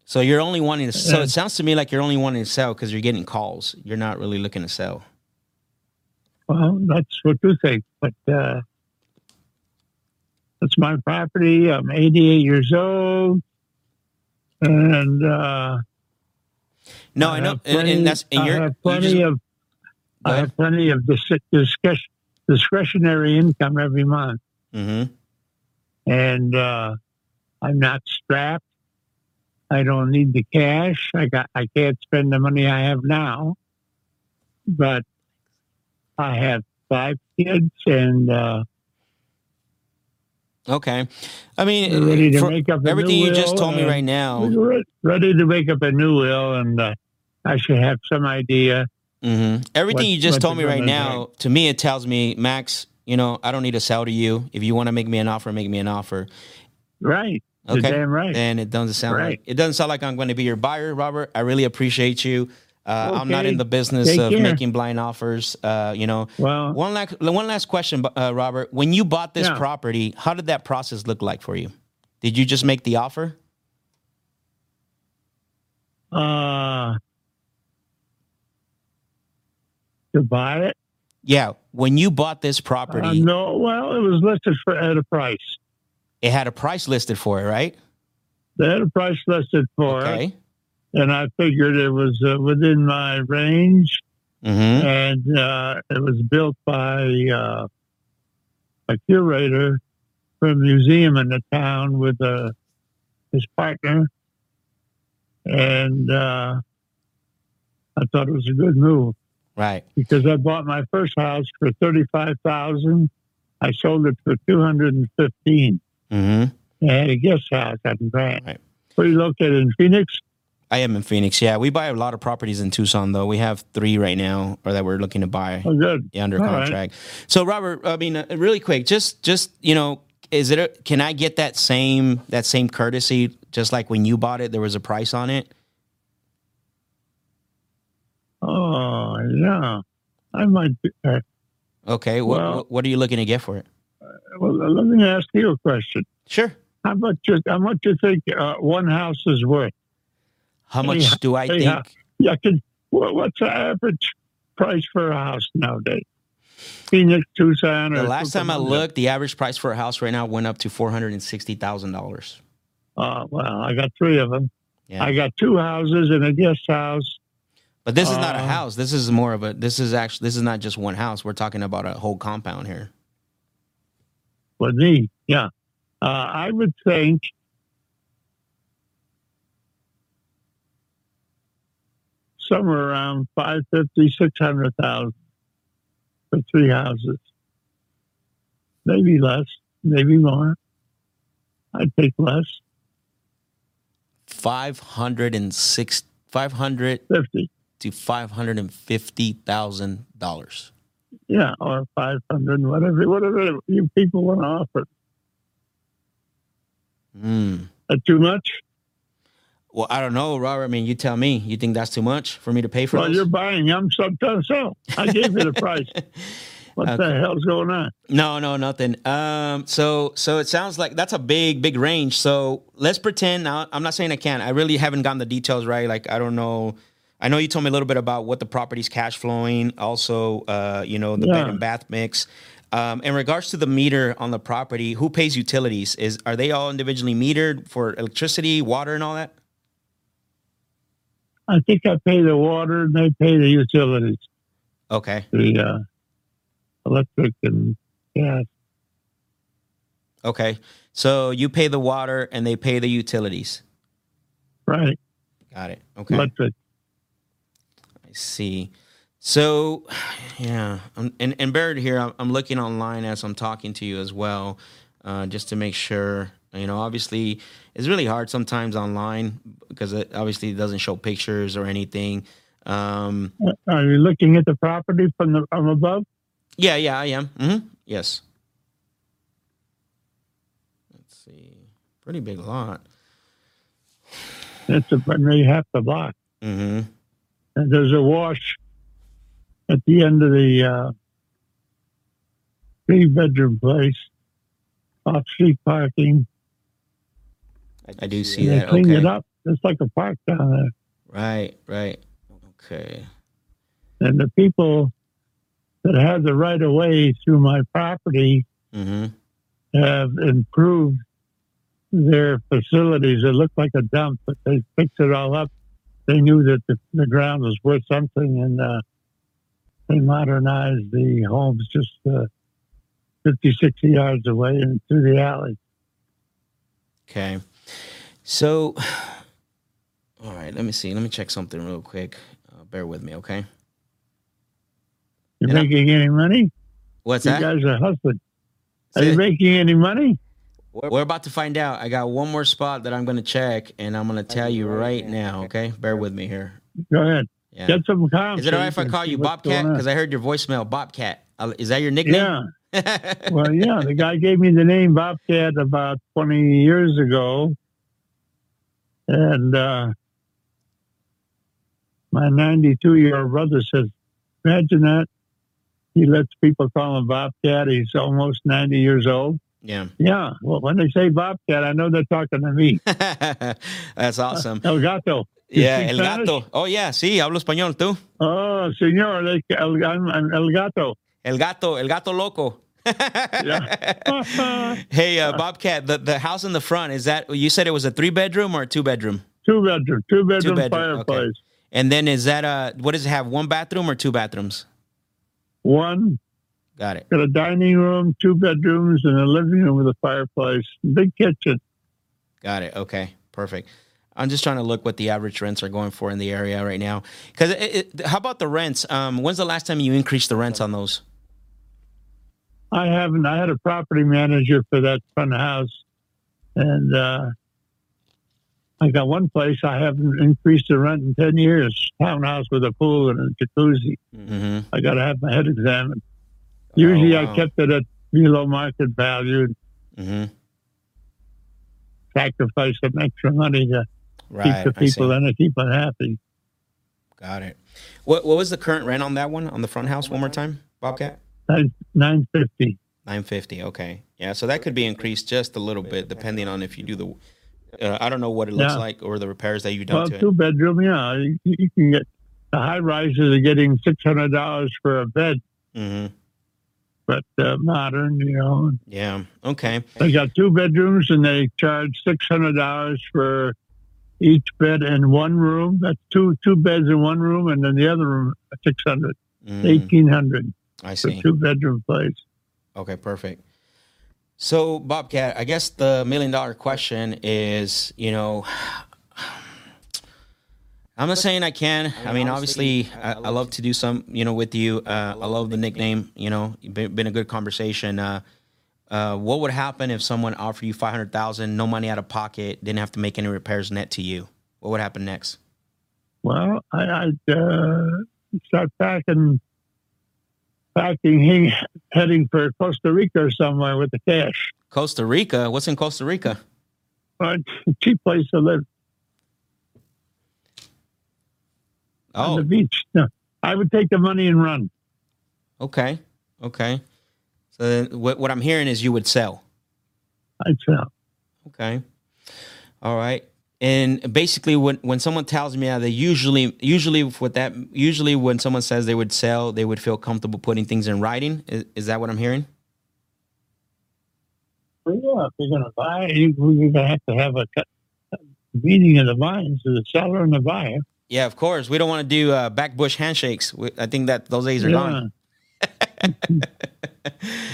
So you're only wanting to. So it sounds to me like you're only wanting to sell because you're getting calls. You're not really looking to sell. Well, that's what you think, but that's my property. I'm 88 years old, and no, I know, I have plenty of discretionary income every month. Mm-hmm. And I'm not strapped. I don't need the cash. I can't spend the money I have now. But I have 5 kids, and okay. I mean, ready to make up everything you just told me right now. Ready to make up a new will, and I should have some idea. Mm-hmm. Everything you just told me right now, to me, it tells me, Max, you know, I don't need to sell to you. If you want to make me an offer, make me an offer. Right. Okay. You're damn right. And it doesn't sound like I'm going to be your buyer, Robert. I really appreciate you. Okay. I'm not in the business of making blind offers. You know, well, one last question, Robert. When you bought this property, how did that process look like for you? Did you just make the offer? To buy it? Yeah. When you bought this property, no. Well, it was listed for at a price. It had a price listed for it, right? They had a price listed for it. And I figured it was within my range. Mm-hmm. And it was built by a curator from a museum in the town with his partner. And I thought it was a good move. Right. Because I bought my first house for $35,000. I sold it for $215,000. Mm-hmm. I had a guest house out in Grant. Right. Were you located in Phoenix? I am in Phoenix, yeah. We buy a lot of properties in Tucson, though. We have 3 right now, or that we're looking to buy under contract. Right. So, Robert, I mean, really quick, just you know, is it? Can I get that same courtesy? Just like when you bought it, there was a price on it. Oh yeah, I might. Okay, what are you looking to get for it? Well, let me ask you a question. Sure. How much do you think one house is worth? How much do I think? What's the average price for a house nowadays? Phoenix, Tucson. The last time I looked, the average price for a house right now went up to $460,000. Oh, well, I got 3 of them. Yeah. I got 2 houses and a guest house. But this is not a house. This is more of a. This is not just one house. We're talking about a whole compound here. With me, yeah, I would think. Somewhere around 550,000 to 600,000 for 3 houses, maybe less, maybe more. I'd take less. 550,000 to $550,000. Yeah, or 500, whatever you people want to offer. That too much? Well, I don't know, Robert. I mean, you tell me. You think that's too much for me to pay for this? Well, you're buying. I'm sometimes so. I gave you the price. What the hell's going on? No, nothing. So it sounds like that's a big range. So let's pretend. Now, I'm not saying I can't. I really haven't gotten the details right. Like, I don't know. I know you told me a little bit about what the property's cash flowing. Also, you know, the bed and bath mix. In regards to the meter on the property, who pays utilities? Are they all individually metered for electricity, water, and all that? I think I pay the water and they pay the utilities. Okay. The electric and gas. Okay. So you pay the water and they pay the utilities. Right. Got it. Okay. Electric. I see. So, yeah. And buried here, I'm looking online as I'm talking to you as well, just to make sure. You know, obviously, it's really hard sometimes online because it obviously doesn't show pictures or anything. Are you looking at the property from above? Yeah, I am. Mm-hmm. Yes. Let's see. Pretty big lot. That's nearly half the block. Mm-hmm. And there's a wash at the end of the 3-bedroom place, off-street parking. I do see that. They cleaned it up. It's like a park down there. Right. Okay. And the people that have the right of way through my property have improved their facilities. It looked like a dump, but they fixed it all up. They knew that the ground was worth something, and they modernized the homes just 50, 60 yards away and through the alley. Okay. So, all right, let me see. Let me check something real quick. Bear with me, okay? You're making any money? What's that? You guys are hustling. Are you making any money? We're about to find out. I got one more spot that I'm going to check, and I'm going to tell you right now, okay? Bear with me here. Go ahead. Yeah. Get some comments. Is it all right if I call you Bobcat? Because I heard your voicemail, Bobcat. Is that your nickname? Yeah. Well, yeah, the guy gave me the name Bobcat about 20 years ago. And my 92-year-old brother says, imagine that. He lets people call him Bobcat. He's almost 90 years old. Yeah. Yeah. Well, when they say Bobcat, I know they're talking to me. That's awesome. El Gato. Yeah, El Gato. Oh, yeah. Sí, hablo español, tú. Oh, señor, like El Gato. El Gato Loco. Hey, Bobcat, the house in the front, is that, you said it was a 3-bedroom or a 2-bedroom? 2-bedroom. 2-bedroom fireplace. Okay. And then is that, what does it have, 1 bathroom or 2 bathrooms? 1. Got it. Got a dining room, 2 bedrooms, and a living room with a fireplace. Big kitchen. Got it. Okay, perfect. I'm just trying to look what the average rents are going for in the area right now. Because how about the rents? When's the last time you increased the rents on those? I haven't. I had a property manager for that front house, and I got one place I haven't increased the rent in 10 years. Townhouse with a pool and a jacuzzi. Mm-hmm. I got to have my head examined. Usually I kept it at below market value. Mm-hmm. Sacrifice some extra money to keep the people in and keep them happy. Got it. What was the current rent on that one, on the front house, one more time, Bobcat? $950. $950, okay. Yeah, so that could be increased just a little bit, depending on if you do the... I don't know what it looks like or the repairs that you've done to it. Well, 2-bedroom, yeah. You can get... The high-rises are getting $600 for a bed. Mm-hmm. But modern, you know. Yeah. Okay. They got 2 bedrooms and they charge $600 for each bed and 1 room. That's two beds in 1 room, and then the other room $600, $1,800. I see. For 2-bedroom place. Okay, perfect. So Bobcat, I guess the $1 million question is, you know, I'm not saying I can. I mean, obviously, I love to do some, you know, with you. I love the nickname, you know, been a good conversation. What would happen if someone offered you $500,000, no money out of pocket, didn't have to make any repairs net to you? What would happen next? Well, I'd start packing, heading for Costa Rica or somewhere with the cash. Costa Rica? What's in Costa Rica? Cheap place to live. Oh. On the beach. No, I would take the money and run. Okay. Okay. So then what I'm hearing is you would sell. I'd sell. Okay. All right. And basically when someone tells me that they usually when someone says they would sell, they would feel comfortable putting things in writing. Is that what I'm hearing? Well, yeah, if you're going to buy, you're going to have a meeting of the minds of the seller and the buyer. Yeah, of course. We don't want to do backbush handshakes. I think that those days are gone.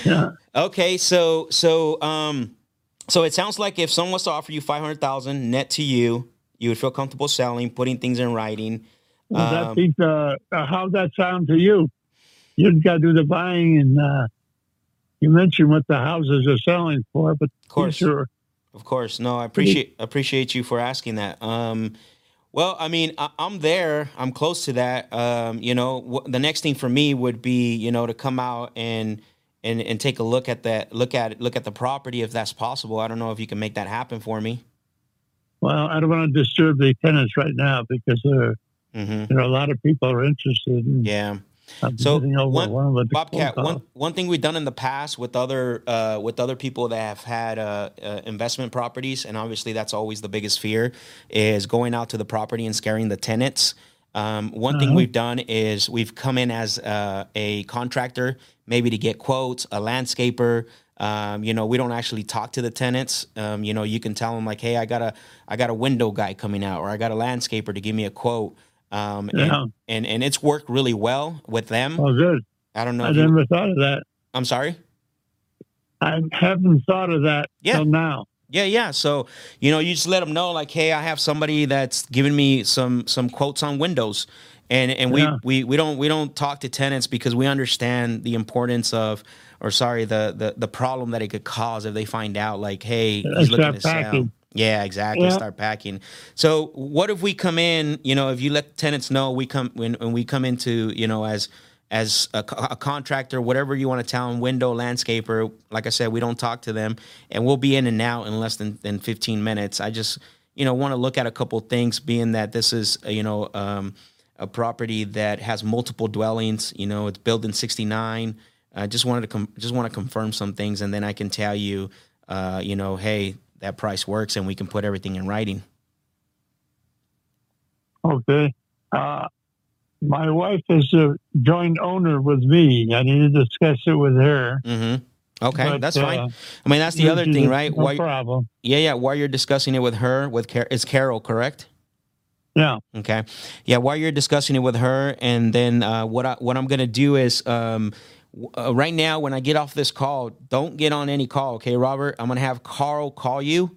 Yeah. Okay, so it sounds like if someone was to offer you $500,000 net to you, you would feel comfortable selling, putting things in writing. How'd that sound to you? You've got to do the buying, and you mentioned what the houses are selling for, but of course, sure. Of course, no, I appreciate you for asking that. Well, I mean, I'm there. I'm close to that. You know, the next thing for me would be, you know, to come out and take a look at that, look at the property if that's possible. I don't know if you can make that happen for me. Well, I don't want to disturb the tenants right now because there are a lot of people who are interested. Yeah. So Bobcat, one thing we've done in the past with other people that have had investment properties, and obviously that's always the biggest fear, is going out to the property and scaring the tenants. One thing we've done is we've come in as a contractor, maybe to get quotes, a landscaper. You know, we don't actually talk to the tenants. You know, you can tell them like, hey, I got a window guy coming out, or I got a landscaper to give me a quote. And it's worked really well with them. Oh, good. I don't know. I never thought of that. I'm sorry? I haven't thought of that till now. Yeah, yeah. So, you know, you just let them know, like, hey, I have somebody that's giving me some quotes on windows. We don't talk to tenants because we understand the importance of, the problem that it could cause if they find out, like, hey, he's looking to sell. Yeah, exactly. Yeah. Start packing. So what if we come in, you know, if you let tenants know we come in to, you know, as as a contractor, whatever you want to tell them, window landscaper. Like I said, we don't talk to them, and we'll be in and out in less than 15 minutes. I just, you know, want to look at a couple of things, being that this is, you know, a property that has multiple dwellings. You know, it's built in 69. I just wanted to confirm some things, and then I can tell you, you know, hey, that price works, and we can put everything in writing. Okay. My wife is a joint owner with me. I need to discuss it with her. Mm-hmm. Okay, but that's fine. I mean, that's the other thing, right? No problem. Yeah, yeah. While you're discussing it with her, it's Carol, correct? Yeah. Okay. Yeah. While you're discussing it with her, and then what I'm gonna do is right now when I get off this call, don't get on any call, okay, Robert? I'm gonna have Carl call you,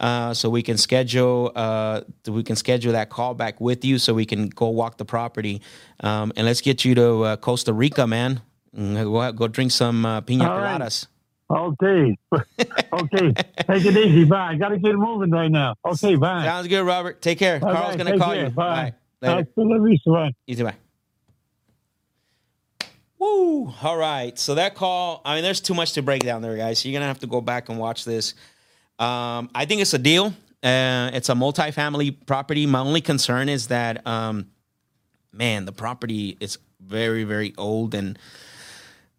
so we can schedule that call back with you, so we can go walk the property, and let's get you to Costa Rica, man. Go drink some piña coladas. Right. Okay. Okay. Take it easy. Bye. I got to get moving right now. Okay. Bye. Sounds good, Robert. Take care. All Carl's going to call you. Bye. Bye. Later. Easy. Bye. Woo. All right. So that call, I mean, there's too much to break down there, guys. So you're going to have to go back and watch this. I think it's a deal. It's a multifamily property. My only concern is that, man, the property is very, very old, and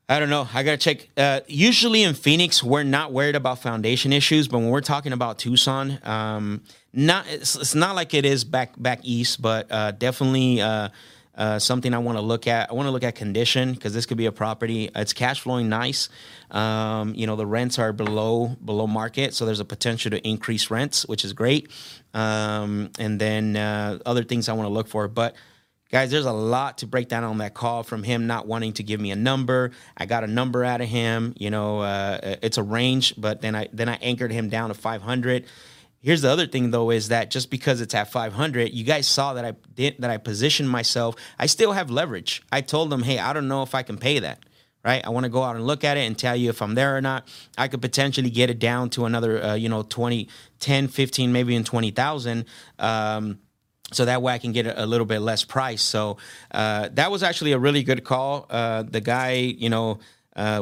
I don't know. I got to check. Usually in Phoenix, we're not worried about foundation issues, but when we're talking about Tucson, it's not like it is back east, but definitely something I want to look at. I want to look at condition, because this could be a property. It's cash flowing nice. You know, the rents are below market, so there's a potential to increase rents, which is great. And then other things I want to look for, but guys, there's a lot to break down on that call, from him not wanting to give me a number. I got a number out of him. You know, it's a range, but then I anchored him down to 500. Here's the other thing, though, is that just because it's at 500, you guys saw that I positioned myself. I still have leverage. I told them, hey, I don't know if I can pay that, right? I want to go out and look at it and tell you if I'm there or not. I could potentially get it down to another, 10, 15, maybe in 20,000. So that way I can get a little bit less price. So that was actually a really good call. The guy,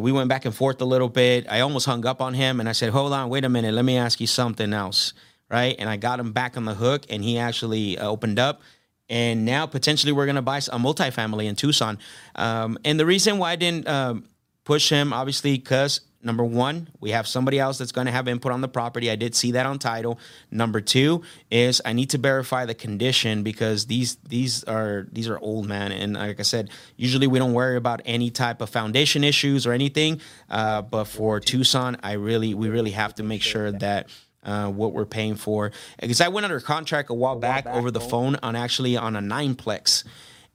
we went back and forth a little bit. I almost hung up on him, and I said, hold on, wait a minute. Let me ask you something else, right? And I got him back on the hook, and he actually opened up. And now potentially we're going to buy a multifamily in Tucson. And the reason why I didn't push him, obviously, because number one, we have somebody else that's going to have input on the property. I did see that on title. Number two is I need to verify the condition, because these are old, man. And like I said, usually we don't worry about any type of foundation issues or anything. But for Tucson, we really have to make sure that what we're paying for. Because I went under contract a while back over the phone on a 9-plex,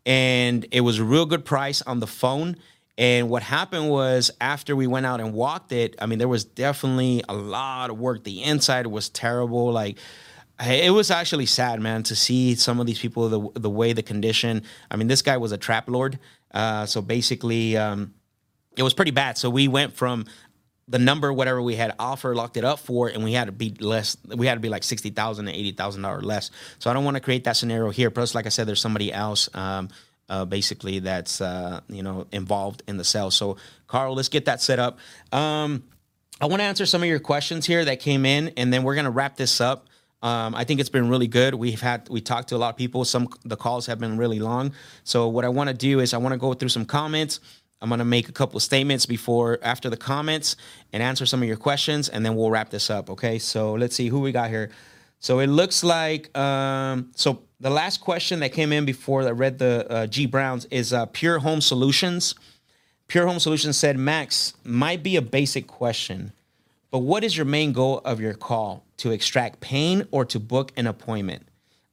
and it was a real good price on the phone. And what happened was, after we went out and walked it, I mean, there was definitely a lot of work. The inside was terrible. Like, it was actually sad, man, to see some of these people, the way the condition. I mean, this guy was a trap lord. So basically, it was pretty bad. So we went from the number, whatever we had offered, locked it up for, and we had to be less. We had to be like $60,000 to $80,000 less. So I don't want to create that scenario here. Plus, like I said, there's somebody else, basically that's, involved in the sale. So Carl, let's get that set up. I want to answer some of your questions here that came in, and then we're going to wrap this up. I think it's been really good. We talked to a lot of people. The calls have been really long. So what I want to do is I want to go through some comments. I'm going to make a couple of statements after the comments, and answer some of your questions, and then we'll wrap this up. Okay. So let's see who we got here. So it looks like, the last question that came in before I read the G. Browns is Pure Home Solutions. Pure Home Solutions said, Max, might be a basic question, but what is your main goal of your call? To extract pain or to book an appointment?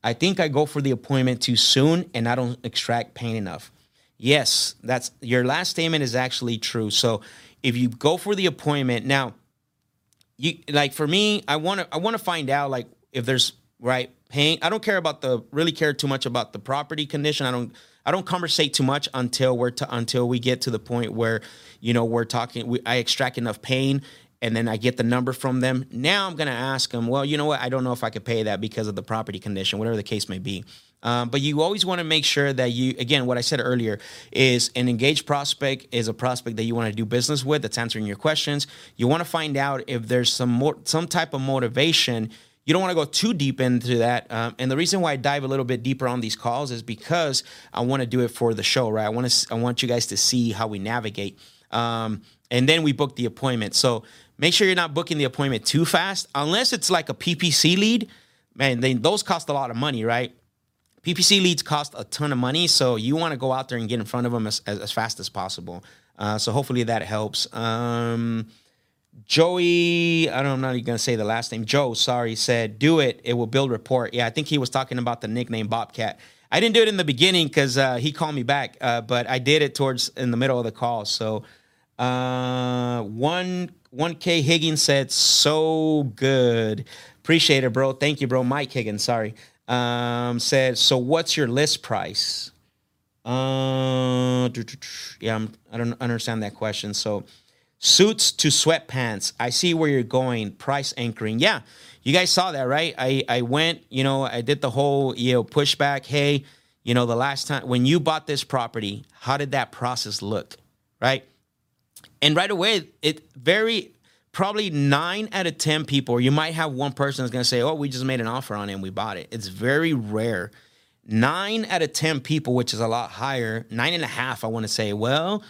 I think I go for the appointment too soon, and I don't extract pain enough. Yes, your last statement is actually true. So if you go for the appointment, now, for me, I want to find out, like, if there's, right, pain. I don't care about really care too much about the property condition. I don't conversate too much until we get to the point where, we're talking, I extract enough pain, and then I get the number from them. Now I'm going to ask them, well, you know what? I don't know if I could pay that because of the property condition, whatever the case may be. But you always want to make sure that you, again, what I said earlier is an engaged prospect is a prospect that you want to do business with, that's answering your questions. You want to find out if there's some type of motivation. You don't want to go too deep into that. And the reason why I dive a little bit deeper on these calls is because I want to do it for the show, right? I want you guys to see how we navigate. And then we book the appointment. So make sure you're not booking the appointment too fast, unless it's like a PPC lead. Man, then those cost a lot of money, right? PPC leads cost a ton of money, so you want to go out there and get in front of them as fast as possible. So hopefully that helps. Joey, I'm not even going to say the last name. Joe, sorry, said, do it. It will build rapport. Yeah, I think he was talking about the nickname Bobcat. I didn't do it in the beginning because he called me back, but I did it in the middle of the call. So 1K Higgins said, so good. Appreciate it, bro. Thank you, bro. Mike Higgins, sorry. Said, so what's your list price? I don't understand that question. So suits to sweatpants. I see where you're going. Price anchoring. Yeah. You guys saw that, right? I went, I did the whole, pushback. Hey, the last time when you bought this property, how did that process look? Right. And right away, probably 9 out of 10 people, or you might have one person that's going to say, oh, we just made an offer on it and we bought it. It's very rare. 9 out of 10 people, which is a lot higher, 9.5, I want to say, well,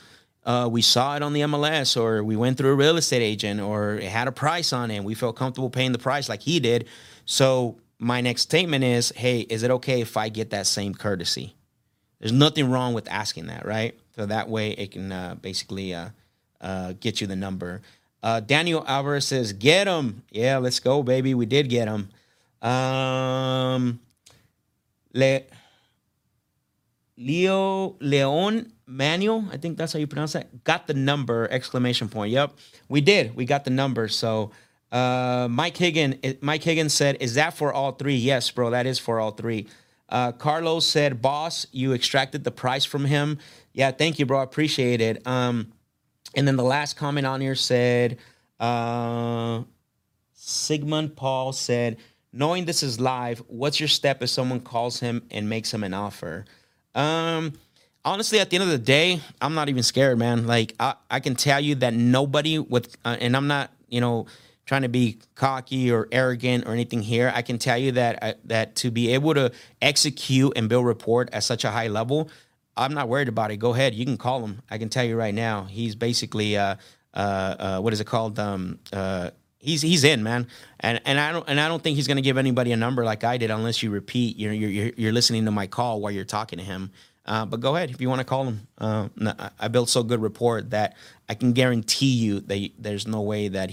we saw it on the MLS, or we went through a real estate agent, or it had a price on it and we felt comfortable paying the price like he did. So my next statement is, hey, is it okay if I get that same courtesy? There's nothing wrong with asking that, right? So that way it can basically get you the number. Daniel Alvarez says, get him. Yeah, let's go, baby. We did get him. Leon Manuel, I think that's how you pronounce that. Got the number, ! Yep, we did. We got the number. So Mike Higgins said, is that for all three? Yes, bro, that is for all three. Carlos said, boss, you extracted the price from him. Yeah, thank you, bro. I appreciate it. And then the last comment on here said, Sigmund Paul said, knowing this is live, what's your step if someone calls him and makes him an offer? Honestly, at the end of the day, I'm not even scared, man. Like, I can tell you that nobody with, and I'm not, trying to be cocky or arrogant or anything here. I can tell you that to be able to execute and build rapport at such a high level, I'm not worried about it. Go ahead. You can call him. I can tell you right now. He's basically, what is it called? He's in, man. And I don't think he's going to give anybody a number like I did unless you repeat. You're listening to my call while you're talking to him. But go ahead if you want to call him. I built so good rapport that I can guarantee you that there's no way that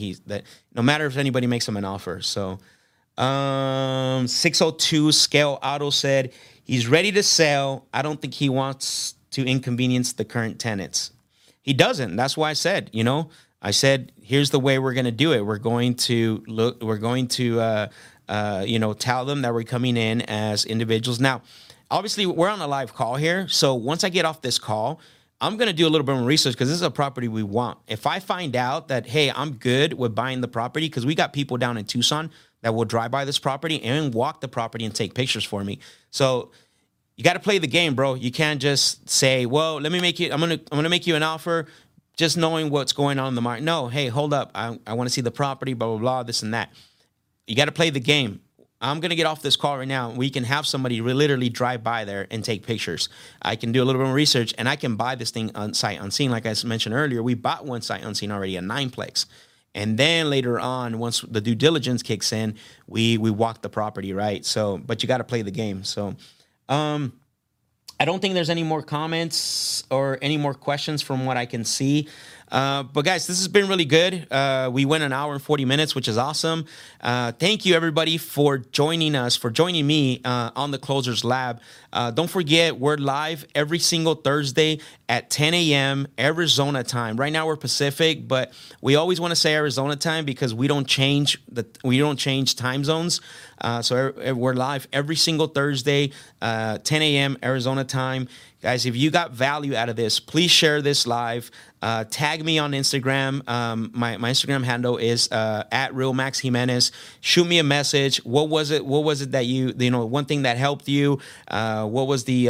no matter if anybody makes him an offer. So 602 Scale Auto said, he's ready to sell. I don't think he wants to inconvenience the current tenants. He doesn't. That's why I said, here's the way we're going to do it. We're going to tell them that we're coming in as individuals. Now, obviously, we're on a live call here. So once I get off this call, I'm going to do a little bit more research because this is a property we want. If I find out that, hey, I'm good with buying the property, because we got people down in Tucson that will drive by this property and walk the property and take pictures for me. So you got to play the game, bro. You can't just say, well, let me make you, I'm going to make you an offer just knowing what's going on in the market. No, hey, hold up. I want to see the property, blah, blah, blah, this and that. You got to play the game. I'm going to get off this call right now. We can have somebody literally drive by there and take pictures. I can do a little bit more research, and I can buy this thing on sight unseen. Like I mentioned earlier, we bought one sight unseen already, a 9-plex. And then later on, once the due diligence kicks in, we walk the property, right? So, but you got to play the game. So, I don't think there's any more comments or any more questions from what I can see. But guys, this has been really good. We went an hour and 40 minutes, which is awesome. Thank you everybody for joining me on the Closers Lab. Don't forget, we're live every single Thursday at 10 a.m. Arizona time. Right now we're Pacific, but we always want to say Arizona time because we don't change time zones. So we're live every single Thursday, 10 a.m. Arizona time. Guys, if you got value out of this, please share this live. Tag me on Instagram. My Instagram handle is at @realmaxjimenez. Shoot me a message. What was it that you know, one thing that helped you? What was the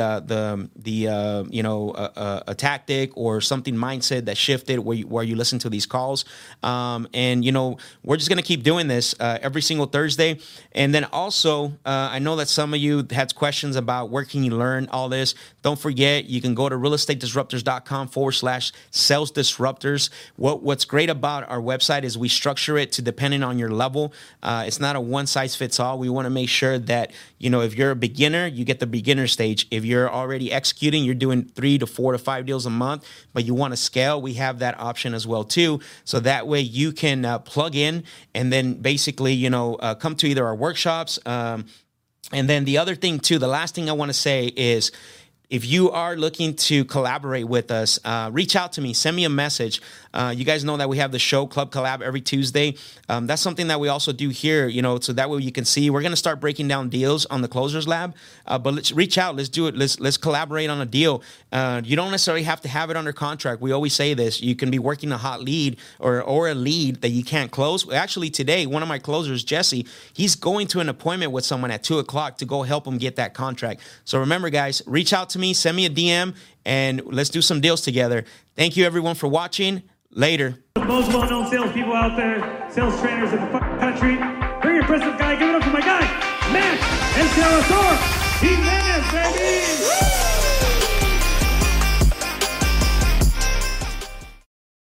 tactic or something, mindset that shifted where you listen to these calls? And you know, we're just gonna keep doing this every single Thursday. And then also, I know that some of you had questions about where can you learn all this. Don't forget, you can go to realestatedisruptors.com /sales disruptors. What's great about our website is we structure it to depending on your level. It's not a one size fits all. We want to make sure that, you know, if you're a beginner, you get the beginner stage. If you're already executing, you're doing 3 to 4 to 5 deals a month, but you want to scale, we have that option as well too. So that way you can plug in and then basically, you know, come to either our workshops. And then the other thing too, the last thing I want to say is, if you are looking to collaborate with us, reach out to me. Send me a message. You guys know that we have the show Club Collab every Tuesday. That's something that we also do here, you know, so that way you can see. We're going to start breaking down deals on the Closers Lab, but let's reach out. Let's do it. Let's collaborate on a deal. You don't necessarily have to have it under contract. We always say this. You can be working a hot lead or a lead that you can't close. Actually, today, one of my closers, Jesse, he's going to an appointment with someone at 2 o'clock to go help him get that contract. So remember, guys, reach out to me, send me a DM, and let's do some deals together. Thank you, everyone, for watching. Later. The most well-known sales people out there, sales trainers in the fucking country. Very impressive guy. Give it up for my guy, Matt Jimenez, baby.